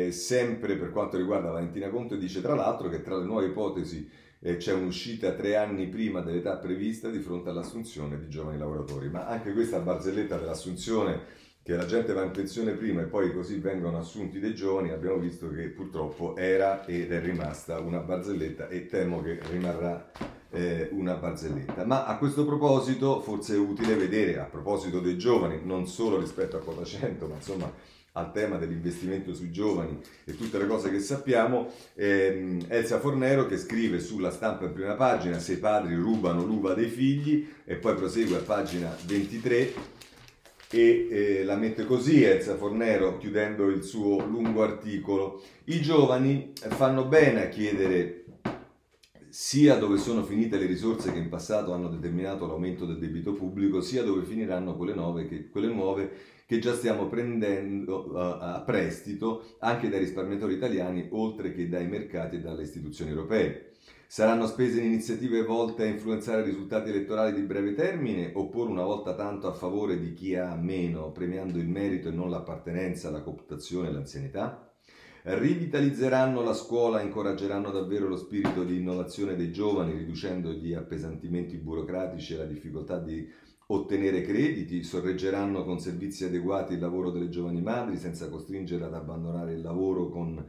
eh, sempre per quanto riguarda Valentina Conte dice tra l'altro che tra le nuove ipotesi c'è un'uscita tre anni prima dell'età prevista di fronte all'assunzione di giovani lavoratori. Ma anche questa barzelletta dell'assunzione, che la gente va in pensione prima e poi così vengono assunti dei giovani, abbiamo visto che purtroppo era ed è rimasta una barzelletta e temo che rimarrà eh, una barzelletta. Ma a questo proposito forse è utile vedere, a proposito dei giovani, non solo rispetto a quota cento, ma insomma al tema dell'investimento sui giovani e tutte le cose che sappiamo, ehm, Elsa Fornero che scrive sulla Stampa in prima pagina: se i padri rubano l'uva dei figli, e poi prosegue a pagina ventitré e eh, la mette così Elsa Fornero chiudendo il suo lungo articolo: i giovani fanno bene a chiedere sia dove sono finite le risorse che in passato hanno determinato l'aumento del debito pubblico, sia dove finiranno quelle nuove che, quelle nuove che già stiamo prendendo a prestito anche dai risparmiatori italiani, oltre che dai mercati e dalle istituzioni europee. Saranno spese in iniziative volte a influenzare risultati elettorali di breve termine, oppure una volta tanto a favore di chi ha meno, premiando il merito e non l'appartenenza, la cooptazione e l'anzianità? Rivitalizzeranno la scuola, incoraggeranno davvero lo spirito di innovazione dei giovani, riducendo gli appesantimenti burocratici e la difficoltà di ottenere crediti? Sorreggeranno con servizi adeguati il lavoro delle giovani madri, senza costringere ad abbandonare il lavoro con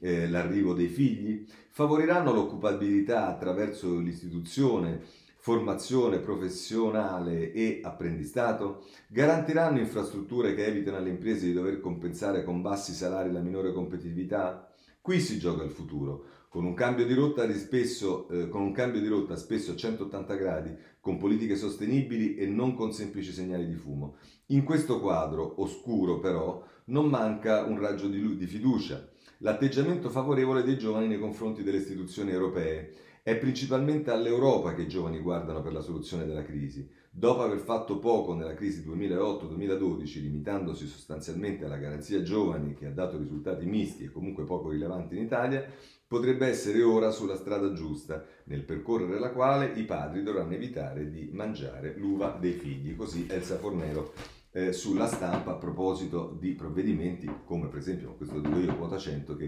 eh, l'arrivo dei figli? Favoriranno l'occupabilità attraverso l'istituzione, formazione professionale e apprendistato? Garantiranno infrastrutture che evitano alle imprese di dover compensare con bassi salari la minore competitività? Qui si gioca il futuro, con un cambio di rotta, di spesso, eh, con un cambio di rotta spesso a centottanta gradi, con politiche sostenibili e non con semplici segnali di fumo. In questo quadro oscuro, però, non manca un raggio di, di fiducia. L'atteggiamento favorevole dei giovani nei confronti delle istituzioni europee. È principalmente all'Europa che i giovani guardano per la soluzione della crisi. Dopo aver fatto poco nella crisi duemilaotto duemiladodici, limitandosi sostanzialmente alla garanzia giovani che ha dato risultati misti e comunque poco rilevanti in Italia, potrebbe essere ora sulla strada giusta, nel percorrere la quale i padri dovranno evitare di mangiare l'uva dei figli. Così Elsa Fornero Eh, sulla Stampa a proposito di provvedimenti come per esempio questo di quota cento, che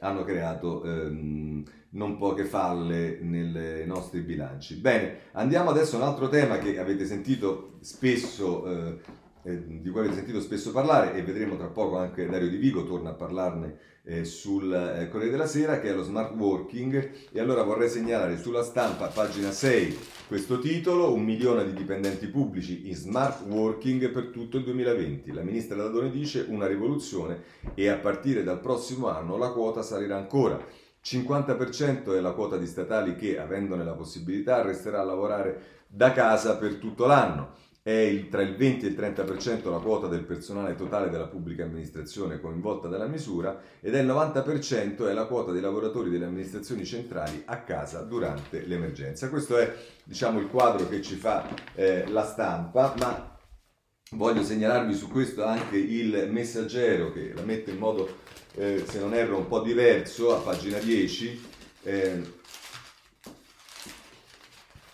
hanno creato ehm, non poche falle nei nostri bilanci. Bene, andiamo adesso a un altro tema che avete sentito spesso eh, eh, di cui ho sentito spesso parlare, e vedremo tra poco anche Dario Di Vico torna a parlarne eh, sul eh, Corriere della Sera, che è lo smart working. E allora vorrei segnalare sulla Stampa, pagina sei, questo titolo: un milione di dipendenti pubblici in smart working per tutto il duemilaventi. La ministra Dadone dice una rivoluzione e a partire dal prossimo anno la quota salirà ancora. cinquanta per cento è la quota di statali che, avendone la possibilità, resterà a lavorare da casa per tutto l'anno. È il, tra il venti e il trenta per cento la quota del personale totale della pubblica amministrazione coinvolta dalla misura, ed è il novanta per cento è la quota dei lavoratori delle amministrazioni centrali a casa durante l'emergenza. Questo è, diciamo, il quadro che ci fa eh, la Stampa, ma voglio segnalarvi su questo anche Il Messaggero, che la mette in modo, eh, se non erro, un po' diverso, a pagina dieci, eh,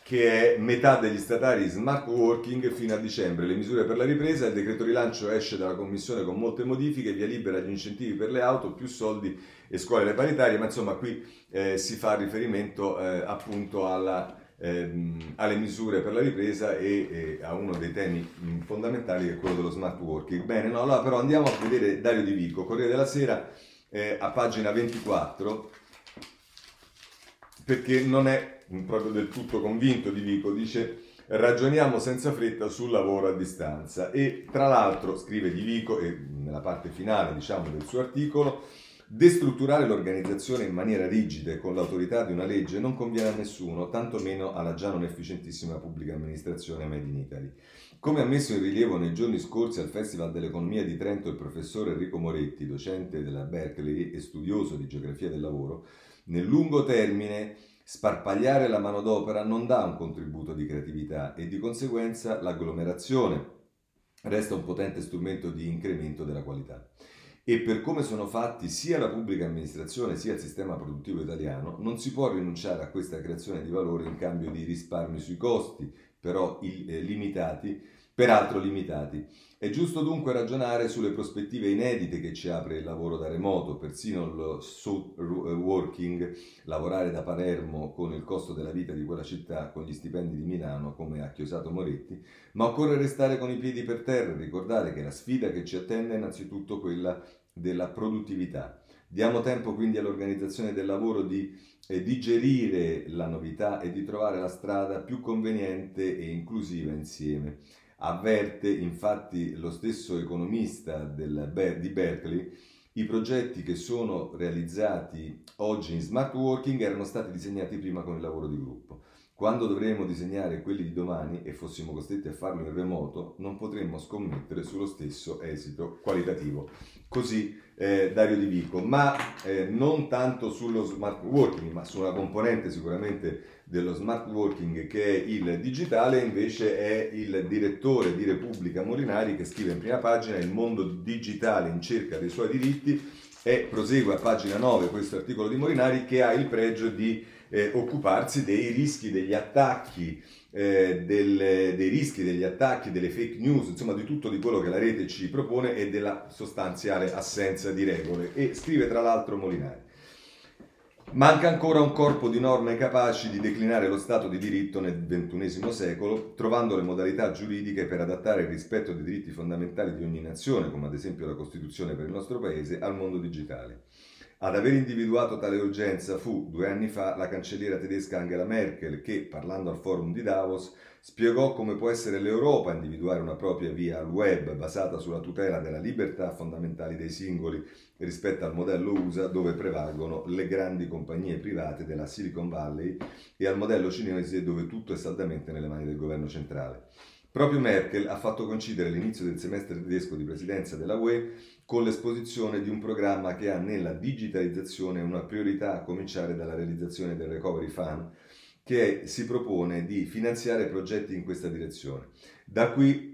che è metà degli statali smart working fino a dicembre, le misure per la ripresa, il decreto rilancio esce dalla commissione con molte modifiche, via libera agli incentivi per le auto, più soldi e scuole paritarie, ma insomma qui eh, si fa riferimento eh, appunto alla... alle misure per la ripresa e, e a uno dei temi fondamentali che è quello dello smart working. Bene, no, allora però andiamo a vedere Dario Di Vico, Corriere della Sera, eh, a pagina ventiquattro, perché non è proprio del tutto convinto Di Vico. Dice: ragioniamo senza fretta sul lavoro a distanza. E tra l'altro scrive Di Vico, e nella parte finale, diciamo, del suo articolo: destrutturare l'organizzazione in maniera rigida e con l'autorità di una legge non conviene a nessuno, tantomeno alla già non efficientissima pubblica amministrazione made in Italy. Come ha messo in rilievo nei giorni scorsi al Festival dell'Economia di Trento il professor Enrico Moretti, docente della Berkeley e studioso di geografia del lavoro, nel lungo termine sparpagliare la manodopera non dà un contributo di creatività e di conseguenza l'agglomerazione resta un potente strumento di incremento della qualità. E per come sono fatti sia la pubblica amministrazione sia il sistema produttivo italiano, non si può rinunciare a questa creazione di valore in cambio di risparmi sui costi, però il, eh, limitati, peraltro limitati. È giusto dunque ragionare sulle prospettive inedite che ci apre il lavoro da remoto, persino lo smart working, lavorare da Palermo con il costo della vita di quella città, con gli stipendi di Milano, come ha chiosato Moretti, ma occorre restare con i piedi per terra e ricordare che la sfida che ci attende è innanzitutto quella della produttività. Diamo tempo quindi all'organizzazione del lavoro di eh, digerire la novità e di trovare la strada più conveniente e inclusiva insieme. Avverte infatti lo stesso economista del, di Berkeley: i progetti che sono realizzati oggi in smart working erano stati disegnati prima con il lavoro di gruppo. Quando dovremo disegnare quelli di domani e fossimo costretti a farlo in remoto, non potremmo scommettere sullo stesso esito qualitativo. Così eh, Dario Di Vico, ma eh, non tanto sullo smart working, ma su una componente sicuramente dello smart working che è il digitale. Invece è il direttore di Repubblica Molinari che scrive in prima pagina: il mondo digitale in cerca dei suoi diritti. E prosegue a pagina nove questo articolo di Molinari, che ha il pregio di Eh, occuparsi dei rischi degli attacchi, eh, del, dei rischi degli attacchi, delle fake news, insomma di tutto di quello che la rete ci propone e della sostanziale assenza di regole. E scrive tra l'altro Molinari: manca ancora un corpo di norme capaci di declinare lo Stato di diritto nel ventunesimo secolo, trovando le modalità giuridiche per adattare il rispetto dei diritti fondamentali di ogni nazione, come ad esempio la Costituzione per il nostro Paese, al mondo digitale. Ad aver individuato tale urgenza fu, due anni fa, la cancelliera tedesca Angela Merkel che, parlando al forum di Davos, spiegò come può essere l'Europa a individuare una propria via al web basata sulla tutela della libertà fondamentale dei singoli rispetto al modello U S A dove prevalgono le grandi compagnie private della Silicon Valley e al modello cinese dove tutto è saldamente nelle mani del governo centrale. Proprio Merkel ha fatto coincidere l'inizio del semestre tedesco di presidenza della U E con l'esposizione di un programma che ha nella digitalizzazione una priorità, a cominciare dalla realizzazione del Recovery Fund, che si propone di finanziare progetti in questa direzione. Da qui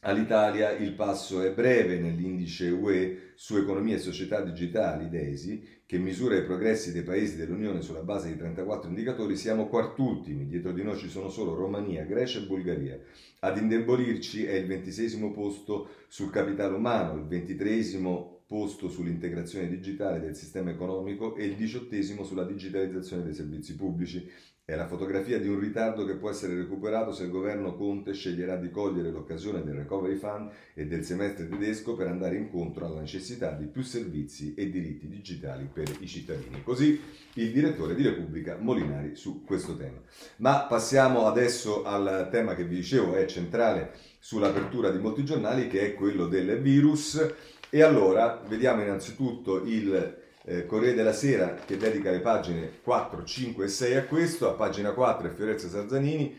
all'Italia il passo è breve nell'indice U E su economia e società digitali, DESI, che misura i progressi dei paesi dell'Unione sulla base di trentaquattro indicatori. Siamo quartultimi, dietro di noi ci sono solo Romania, Grecia e Bulgaria. Ad indebolirci è il ventiseiesimo posto sul capitale umano, il ventitreesimo posto sull'integrazione digitale del sistema economico e il diciottesimo sulla digitalizzazione dei servizi pubblici, È la fotografia di un ritardo che può essere recuperato se il governo Conte sceglierà di cogliere l'occasione del Recovery Fund e del semestre tedesco per andare incontro alla necessità di più servizi e diritti digitali per i cittadini. Così il direttore di Repubblica Molinari su questo tema. Ma passiamo adesso al tema che vi dicevo è centrale sull'apertura di molti giornali, che è quello del virus. E allora vediamo innanzitutto il Eh, Corriere della Sera, che dedica le pagine quattro, cinque e sei a questo. A pagina quattro è Fiorenza Sarzanini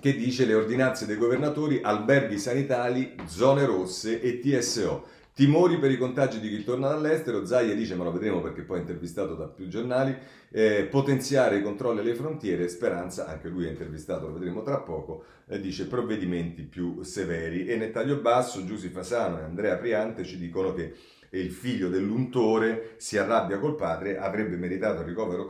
che dice: le ordinanze dei governatori, alberghi sanitari, zone rosse e T S O. Timori per i contagi di chi torna dall'estero. Zaia dice, ma lo vedremo perché poi è intervistato da più giornali, eh, potenziare i controlli alle frontiere. Speranza, anche lui è intervistato, lo vedremo tra poco, eh, dice provvedimenti più severi. E nel taglio basso Giusy Fasano e Andrea Priante ci dicono che e il figlio dell'untore si arrabbia col padre, avrebbe meritato il ricovero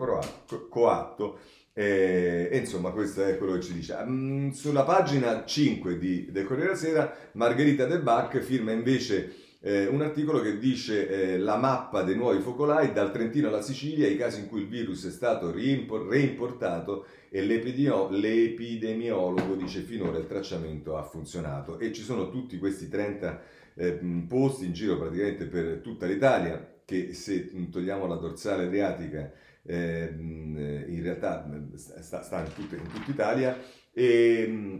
coatto, e, e insomma questo è quello che ci dice. Mm, sulla pagina cinque di, del Corriere della Sera Margherita De Bach firma invece eh, un articolo che dice eh, la mappa dei nuovi focolai dal Trentino alla Sicilia, i casi in cui il virus è stato reimpor- reimportato e l'epidio- l'epidemiologo dice finora il tracciamento ha funzionato. E ci sono tutti questi trenta Eh, posti in giro praticamente per tutta l'Italia, che se togliamo la dorsale adriatica eh, in realtà sta, sta in, tutta, in tutta Italia. E,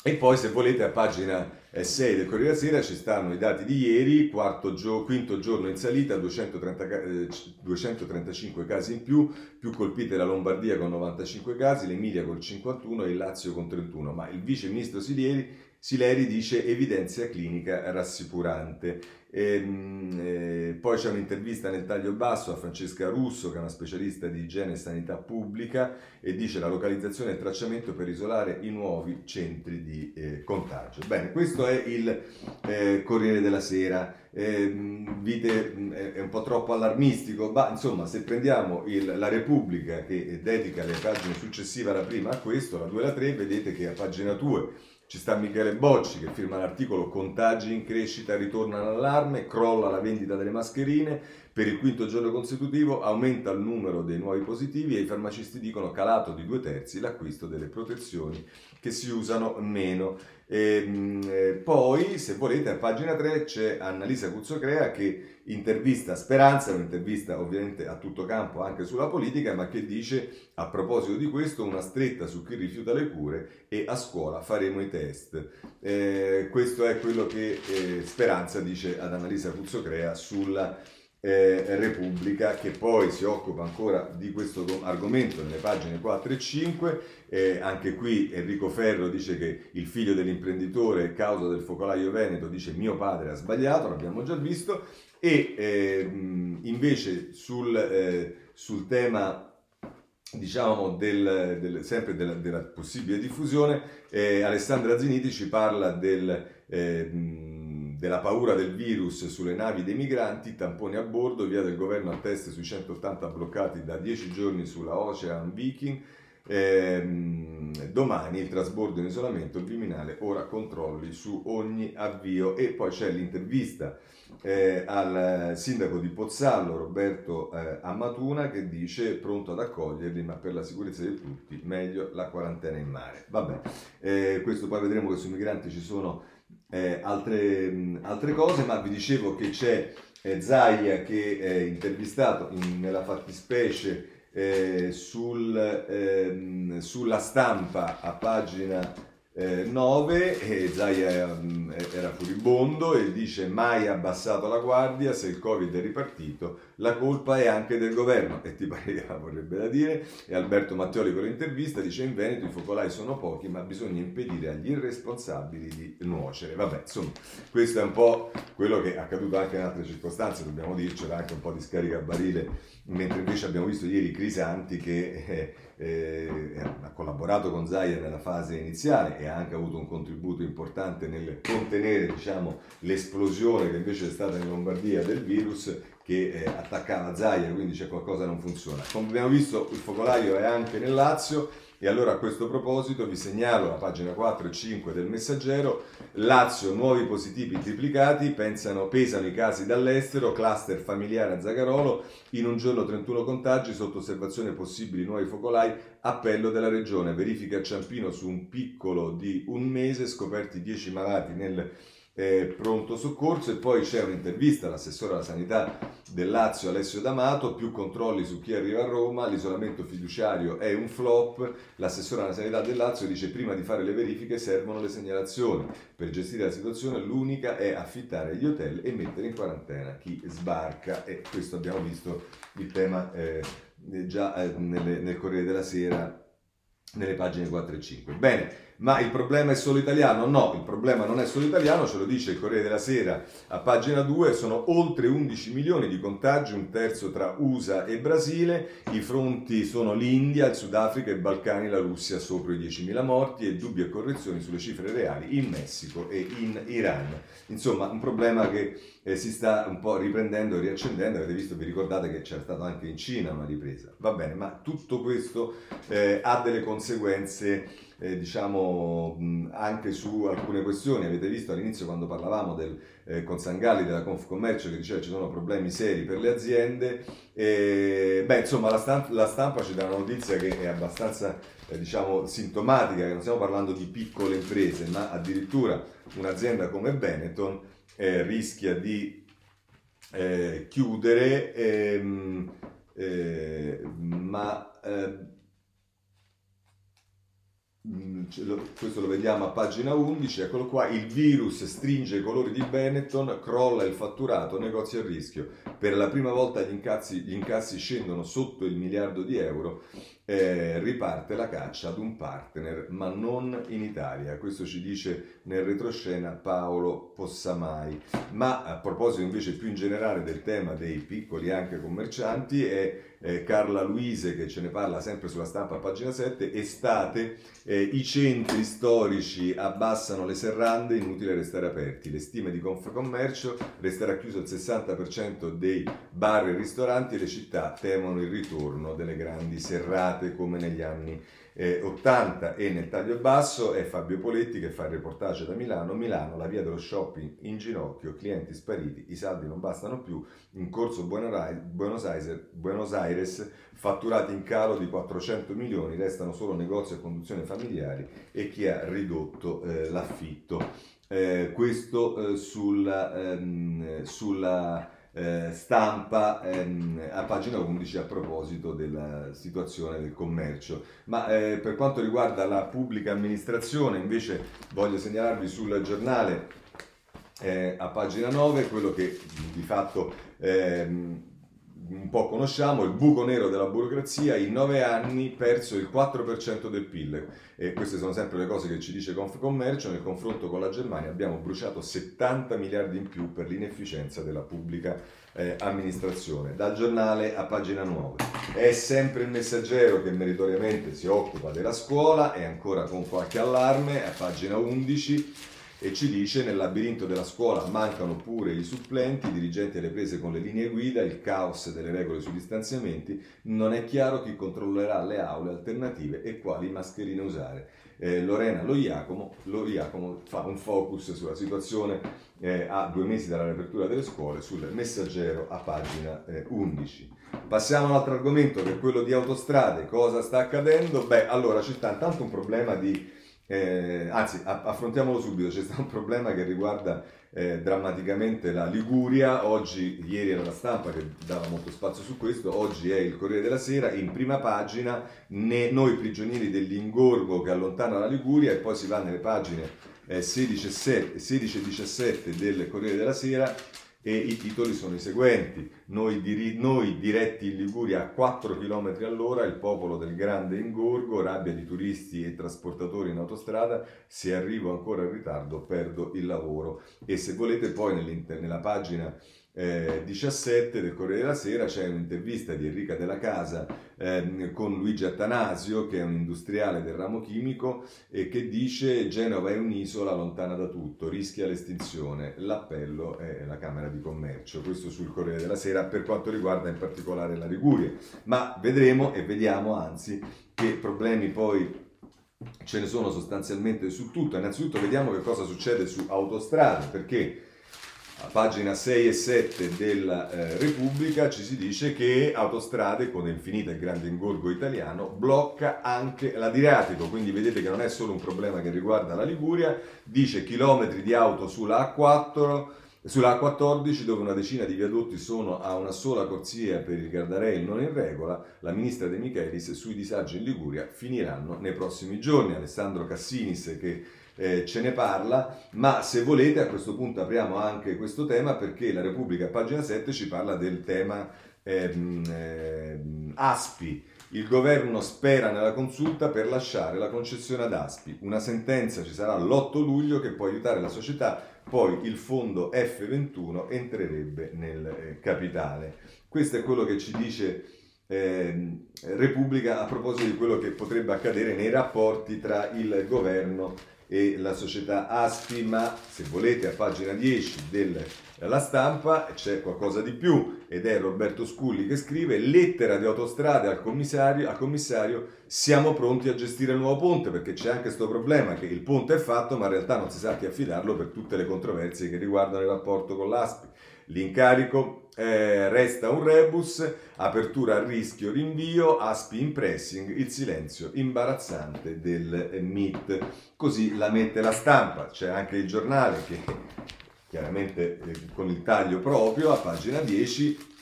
e poi se volete a pagina sei del Corriere della Sera ci stanno i dati di ieri, quarto gio, quinto giorno in salita, duecentotrentacinque casi in più, più colpite la Lombardia con novantacinque casi, l'Emilia con cinquantuno e il Lazio con trentuno, ma il vice ministro Sileri Sileri dice evidenza clinica rassicurante. E, e, poi c'è un'intervista nel taglio basso a Francesca Russo, che è una specialista di igiene e sanità pubblica, e dice la localizzazione e il tracciamento per isolare i nuovi centri di eh, contagio. Bene, questo è il eh, Corriere della Sera. Eh, vite eh, è un po' troppo allarmistico, ma insomma se prendiamo il, la Repubblica, che dedica le pagine successive alla prima a questo, la due e la tre, vedete che a pagina due ci sta Michele Bocci che firma l'articolo contagi in crescita, ritorna l'allarme, crolla la vendita delle mascherine, per il quinto giorno consecutivo aumenta il numero dei nuovi positivi e i farmacisti dicono calato di due terzi l'acquisto delle protezioni che si usano meno. E poi se volete a pagina tre c'è Annalisa Cuzzocrea che intervista Speranza, un'intervista ovviamente a tutto campo anche sulla politica, ma che dice a proposito di questo una stretta su chi rifiuta le cure e a scuola faremo i test. Eh, questo è quello che eh, Speranza dice ad Annalisa Cuzzocrea sulla eh, Repubblica, che poi si occupa ancora di questo argomento nelle pagine quattro e cinque. Eh, anche qui Enrico Ferro dice che il figlio dell'imprenditore causa del focolaio veneto dice mio padre ha sbagliato, l'abbiamo già visto. E eh, invece sul, eh, sul tema diciamo del, del, sempre della, della possibile diffusione eh, Alessandra Ziniti ci parla del eh, della paura del virus sulle navi dei migranti, tamponi a bordo, via del governo a test sui centottanta bloccati da dieci giorni sulla Ocean Viking, eh, domani il trasbordo in isolamento, il Viminale ora controlli su ogni avvio. E poi c'è l'intervista eh, al sindaco di Pozzallo Roberto eh, Ammatuna che dice pronto ad accoglierli ma per la sicurezza di tutti meglio la quarantena in mare. Vabbè, eh, questo poi vedremo che sui migranti ci sono Eh, altre, mh, altre cose, ma vi dicevo che c'è eh, Zaia che è intervistato in, nella fattispecie eh, sul, eh, sulla Stampa a pagina eh, nove, e Zaia mh, era furibondo e dice mai abbassato la guardia, se il Covid è ripartito la colpa è anche del governo e ti pareva, vorrebbe da dire. E Alberto Mattioli con l'intervista dice in Veneto i focolai sono pochi ma bisogna impedire agli irresponsabili di nuocere. Vabbè, insomma questo è un po' quello che è accaduto anche in altre circostanze, dobbiamo dircelo, anche un po' di scaricabarile, mentre invece abbiamo visto ieri Crisanti che eh, eh, ha collaborato con Zaia nella fase iniziale e ha anche avuto un contributo importante nel contenere diciamo l'esplosione che invece è stata in Lombardia del virus che eh, attaccava Zaia, quindi c'è qualcosa che non funziona. Come abbiamo visto il focolaio è anche nel Lazio E allora a questo proposito vi segnalo la pagina quattro e cinque del Messaggero: Lazio, nuovi positivi triplicati, pensano, pesano i casi dall'estero, cluster familiare a Zagarolo, in un giorno trentuno contagi, sotto osservazione possibili nuovi focolai, appello della regione, verifica a Ciampino su un piccolo di un mese, scoperti dieci malati nel Eh, pronto soccorso. E poi c'è un'intervista all'assessore alla sanità del Lazio Alessio D'Amato, più controlli su chi arriva a Roma, l'isolamento fiduciario è un flop. L'assessore alla sanità del Lazio dice: prima di fare le verifiche servono le segnalazioni, per gestire la situazione l'unica è affittare gli hotel e mettere in quarantena chi sbarca. E questo abbiamo visto il tema eh, già eh, nelle, nel Corriere della Sera nelle pagine quattro e cinque. Bene, ma il problema è solo italiano? No, il problema non è solo italiano, ce lo dice il Corriere della Sera a pagina due, sono oltre undici milioni di contagi, un terzo tra U S A e Brasile, i fronti sono l'India, il Sudafrica e i Balcani, la Russia sopra i diecimila morti, e dubbi e correzioni sulle cifre reali in Messico e in Iran. Insomma, un problema che eh, si sta un po' riprendendo e riaccendendo, avete visto, vi ricordate che c'era stata anche in Cina una ripresa. Va bene, ma tutto questo eh, ha delle conseguenze Eh, diciamo mh, anche su alcune questioni. Avete visto all'inizio quando parlavamo del, eh, con Sangalli della Confcommercio, che diceva ci sono problemi seri per le aziende. E, beh, insomma la stampa, la stampa ci dà una notizia che è abbastanza eh, diciamo sintomatica, che non stiamo parlando di piccole imprese, ma addirittura un'azienda come Benetton eh, rischia di eh, chiudere ehm, eh, ma eh, questo lo vediamo a pagina undici, eccolo qua: il virus stringe i colori di Benetton, crolla il fatturato, negozi a rischio, per la prima volta gli incassi, gli incassi scendono sotto il miliardo di euro, eh, riparte la caccia ad un partner, ma non in Italia. Questo ci dice nel retroscena Paolo Possamai. Ma a proposito invece più in generale del tema dei piccoli anche commercianti, è Eh, Carla Luise che ce ne parla sempre sulla Stampa a pagina sette: estate, eh, i centri storici abbassano le serrande, inutile restare aperti, le stime di Confcommercio, resterà chiuso il sessanta per cento dei bar e ristoranti, e le città temono il ritorno delle grandi serrate come negli anni eh, ottanta. E nel taglio basso è Fabio Poletti che fa il reportage da Milano: Milano, la via dello shopping in ginocchio, clienti spariti, i saldi non bastano più, in corso Buenos Aires, Buenos Aires fatturati in calo di quattrocento milioni, restano solo negozi a conduzione familiari e chi ha ridotto eh, l'affitto. Eh, questo eh, sulla, ehm, sulla eh, stampa ehm, a pagina undici a proposito della situazione del commercio. Ma eh, per quanto riguarda la pubblica amministrazione, invece voglio segnalarvi sul Giornale eh, a pagina nove quello che di fatto ehm, un po' conosciamo: il buco nero della burocrazia, in nove anni perso il quattro per cento del P I L. E queste sono sempre le cose che ci dice Confcommercio: nel confronto con la Germania abbiamo bruciato settanta miliardi in più per l'inefficienza della pubblica eh, amministrazione. Dal Giornale a pagina nove è sempre il Messaggero che meritoriamente si occupa della scuola, e ancora con qualche allarme a pagina undici, e ci dice: nel labirinto della scuola mancano pure i supplenti, i dirigenti alle prese con le linee guida, il caos delle regole sui distanziamenti, non è chiaro chi controllerà le aule alternative e quali mascherine usare. Eh, Lorena Lo Iacomo, Lo Iacomo fa un focus sulla situazione eh, a due mesi dalla riapertura delle scuole sul Messaggero a pagina eh, undici. Passiamo a un altro argomento, che è quello di autostrade. Cosa sta accadendo? Beh, allora c'è tanto un problema di Eh, anzi, affrontiamolo subito. C'è stato un problema che riguarda eh, drammaticamente la Liguria. Oggi, ieri era La Stampa che dava molto spazio su questo, oggi è il Corriere della Sera in prima pagina: ne, noi prigionieri dell'ingorgo che allontana la Liguria. E poi si va nelle pagine eh, sedici e diciassette del Corriere della Sera, e i titoli sono i seguenti: noi, diri- noi diretti in Liguria a quattro chilometri all'ora, il popolo del grande ingorgo, rabbia di turisti e trasportatori in autostrada, se arrivo ancora in ritardo perdo il lavoro. E se volete poi nella pagina eh, diciassette del Corriere della Sera c'è un'intervista di Enrica Della Casa eh, con Luigi Attanasio, che è un industriale del ramo chimico, e che dice: Genova è un'isola lontana da tutto, rischia l'estinzione, l'appello è la Camera di Commercio. Questo sul Corriere della Sera per quanto riguarda in particolare la Liguria, ma vedremo e vediamo anzi che problemi poi ce ne sono sostanzialmente su tutto. Innanzitutto vediamo che cosa succede su autostrade, perché a pagina sei e sette della eh, Repubblica ci si dice che Autostrade, con Infinita il grande ingorgo italiano, blocca anche l'Adriatico, quindi vedete che non è solo un problema che riguarda la Liguria, dice chilometri di auto sulla A quattro, sulla A quattordici, dove una decina di viadotti sono a una sola corsia per il Gardarello non in regola. La ministra De Michelis sui disagi in Liguria finiranno nei prossimi giorni. Alessandro Cassinis che Eh, ce ne parla, ma se volete a questo punto apriamo anche questo tema, perché la Repubblica a pagina sette ci parla del tema ehm, ehm, Aspi. Il governo spera nella consulta per lasciare la concessione ad Aspi. Una sentenza ci sarà l'otto luglio che può aiutare la società, poi il fondo effe ventuno entrerebbe nel eh, capitale. Questo è quello che ci dice Eh, Repubblica a proposito di quello che potrebbe accadere nei rapporti tra il governo e la società Aspi. Ma se volete a pagina dieci della Stampa c'è qualcosa di più, ed è Roberto Sculli che scrive: lettera di Autostrade al commissario, al commissario siamo pronti a gestire il nuovo ponte, perché c'è anche questo problema che il ponte è fatto ma in realtà non si sa chi affidarlo per tutte le controversie che riguardano il rapporto con l'Aspi. L'incarico eh, resta un rebus, apertura a rischio, rinvio, Aspi in pressing, il silenzio imbarazzante del eh, M I T. Così la mette la Stampa. C'è anche il Giornale che chiaramente eh, con il taglio proprio a pagina dieci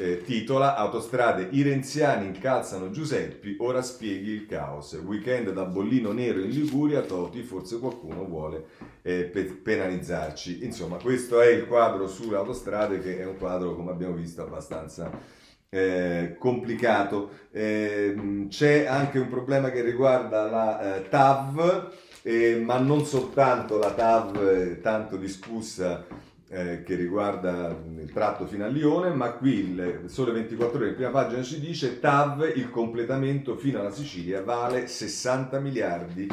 eh, titola Autostrade, i renziani incalzano Giuseppi, ora spieghi il caos. Weekend da bollino nero in Liguria, Toti, forse qualcuno vuole Eh, pe- penalizzarci. Insomma, questo è il quadro sulle autostrade, che è un quadro, come abbiamo visto, abbastanza eh, complicato. Eh, c'è anche un problema che riguarda la eh, T A V, eh, ma non soltanto la T A V eh, tanto discussa eh, che riguarda il tratto fino a Lione, ma qui il Sole ventiquattro Ore in prima pagina ci dice T A V, il completamento fino alla Sicilia vale sessanta miliardi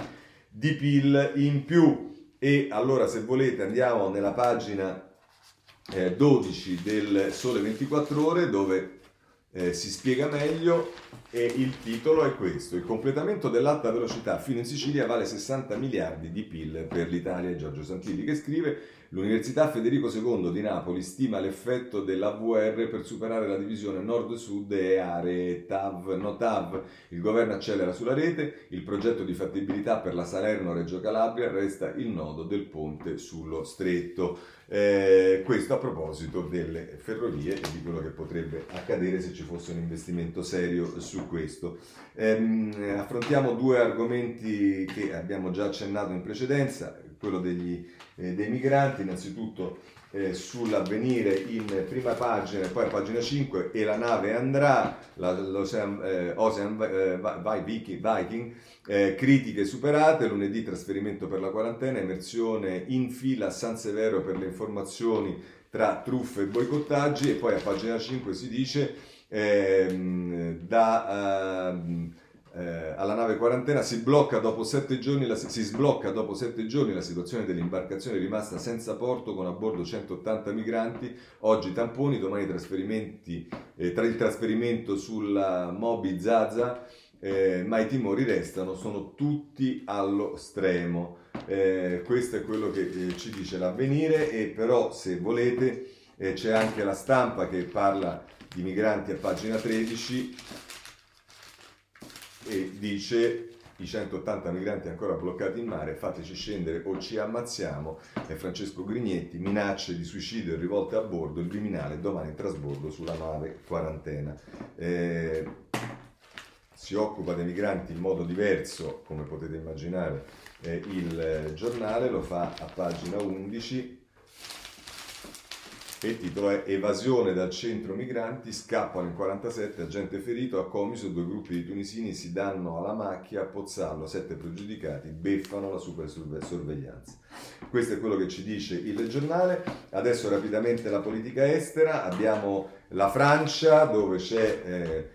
di P I L in più. E allora, se volete, andiamo nella pagina eh, dodici del Sole ventiquattro Ore, dove eh, si spiega meglio, e il titolo è questo: il completamento dell'alta velocità fino in Sicilia vale sessanta miliardi di P I L per l'Italia. È Giorgio Santilli che scrive: l'Università Federico secondo di Napoli stima l'effetto dell'A V R per superare la divisione nord-sud e aree T A V, no T A V. Il governo accelera sulla rete, il progetto di fattibilità per la Salerno-Reggio Calabria resta il nodo del ponte sullo stretto. Eh, questo a proposito delle ferrovie e di quello che potrebbe accadere se ci fosse un investimento serio su questo. Ehm, affrontiamo due argomenti che abbiamo già accennato in precedenza, quello degli, eh, dei migranti, innanzitutto eh, sull'Avvenire in prima pagina, poi a pagina cinque, e la nave andrà, la, l'Ocean eh, Ocean, eh, vai, Viking, Viking eh, critiche superate, lunedì trasferimento per la quarantena, immersione in fila a San Severo per le informazioni tra truffe e boicottaggi, e poi a pagina cinque si dice eh, da... Eh, Eh, alla nave quarantena si blocca dopo sette giorni la, si sblocca dopo sette giorni la situazione dell'imbarcazione rimasta senza porto con a bordo centottanta migranti. Oggi tamponi, domani trasferimenti, eh, tra il trasferimento sulla Moby Zaza, eh, ma i timori restano, sono tutti allo stremo. Eh, questo è quello che eh, ci dice l'Avvenire. E però, se volete, eh, c'è anche la Stampa che parla di migranti a pagina tredici e dice i centottanta migranti ancora bloccati in mare, fateci scendere o ci ammazziamo. E Francesco Grignetti, minacce di suicidio e rivolte a bordo, il Viminale domani il trasbordo sulla nave quarantena. Eh, si occupa dei migranti in modo diverso, come potete immaginare, eh, il Giornale, lo fa a pagina undici. Il titolo è Evasione dal centro migranti, scappano in quarantasette, agente ferito, a Comiso due gruppi di tunisini si danno alla macchia, a Pozzallo sette pregiudicati, beffano la super sorveglianza. Questo è quello che ci dice il Giornale. Adesso rapidamente la politica estera. Abbiamo la Francia, dove c'è eh,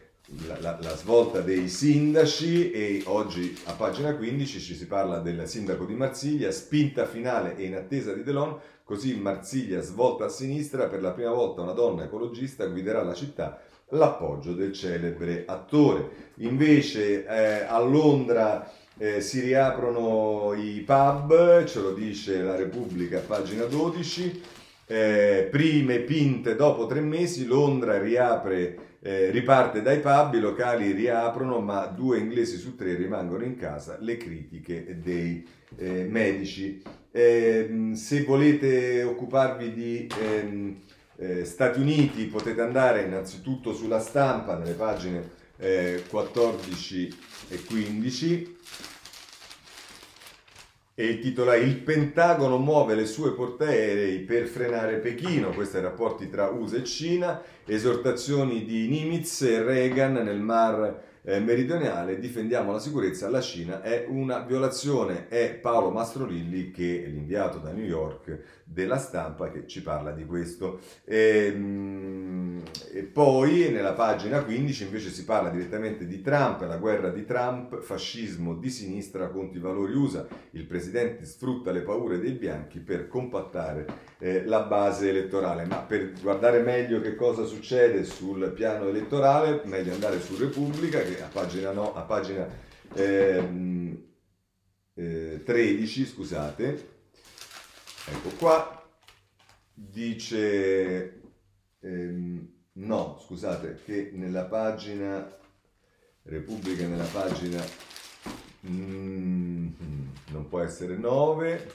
la, la, la svolta dei sindaci, e oggi a pagina quindici ci si parla del sindaco di Marsiglia, spinta finale e in attesa di Delon. Così Marsiglia svolta a sinistra, per la prima volta una donna ecologista guiderà la città l'appoggio del celebre attore. Invece eh, a Londra eh, si riaprono i pub, ce lo dice La Repubblica, pagina dodici, eh, prime pinte dopo tre mesi, Londra riapre, eh, riparte dai pub, i locali riaprono ma due inglesi su tre rimangono in casa, le critiche dei eh, medici. Eh, se volete occuparvi di ehm, eh, Stati Uniti potete andare innanzitutto sulla Stampa nelle pagine eh, quattordici e quindici e il titolo è Il Pentagono muove le sue portaerei per frenare Pechino, questo è i rapporti tra U S A e Cina, esortazioni di Nimitz e Reagan nel Mar Eh, meridionale, difendiamo la sicurezza, la Cina è una violazione. È Paolo Mastrolilli, che è l'inviato da New York della Stampa, che ci parla di questo. E, mh, e poi nella pagina quindici invece si parla direttamente di Trump, la guerra di Trump, fascismo di sinistra contro i valori U S A, il presidente sfrutta le paure dei bianchi per compattare eh, la base elettorale. Ma per guardare meglio che cosa succede sul piano elettorale meglio andare su Repubblica, a pagina, no, a pagina ehm, eh, tredici, scusate, ecco qua, dice, ehm, no, scusate, che nella pagina Repubblica, nella pagina, mm, non può essere nove.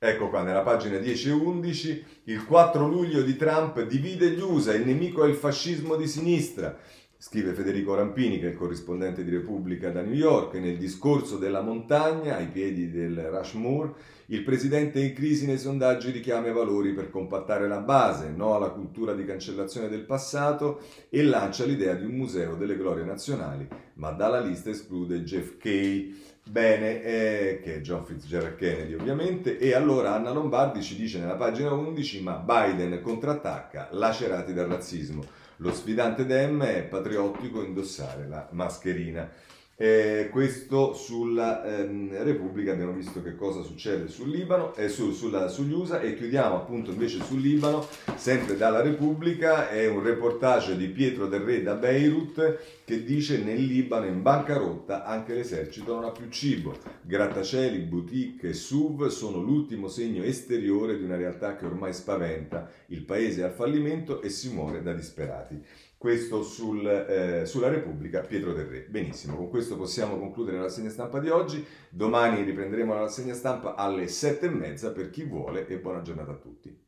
Ecco qua, nella pagina dieci e undici, il quattro luglio di Trump divide gli U S A, il nemico è il fascismo di sinistra. Scrive Federico Rampini, che è il corrispondente di Repubblica da New York, nel discorso della montagna, ai piedi del Rushmore, il presidente in crisi nei sondaggi richiama i valori per compattare la base, no alla cultura di cancellazione del passato e lancia l'idea di un museo delle glorie nazionali, ma dalla lista esclude Jeff Kay. Bene, eh, che è John Fitzgerald Kennedy ovviamente, e allora Anna Lombardi ci dice nella pagina undici, ma Biden contrattacca, lacerati dal razzismo. Lo sfidante Dem è patriottico indossare la mascherina. Eh, questo sulla ehm, Repubblica. Abbiamo visto che cosa succede sul Libano e eh, su, sulla, sugli U S A, e chiudiamo appunto invece sul Libano, sempre dalla Repubblica. È un reportage di Pietro Del Re da Beirut che dice: nel Libano in bancarotta anche l'esercito non ha più cibo, grattacieli, boutique e S U V sono l'ultimo segno esteriore di una realtà che ormai spaventa, il paese è al fallimento e si muore da disperati. Questo sul, eh, sulla Repubblica, Pietro Del Re. Benissimo, con questo possiamo concludere la rassegna stampa di oggi. Domani riprenderemo la rassegna stampa alle sette e mezza per chi vuole, e buona giornata a tutti.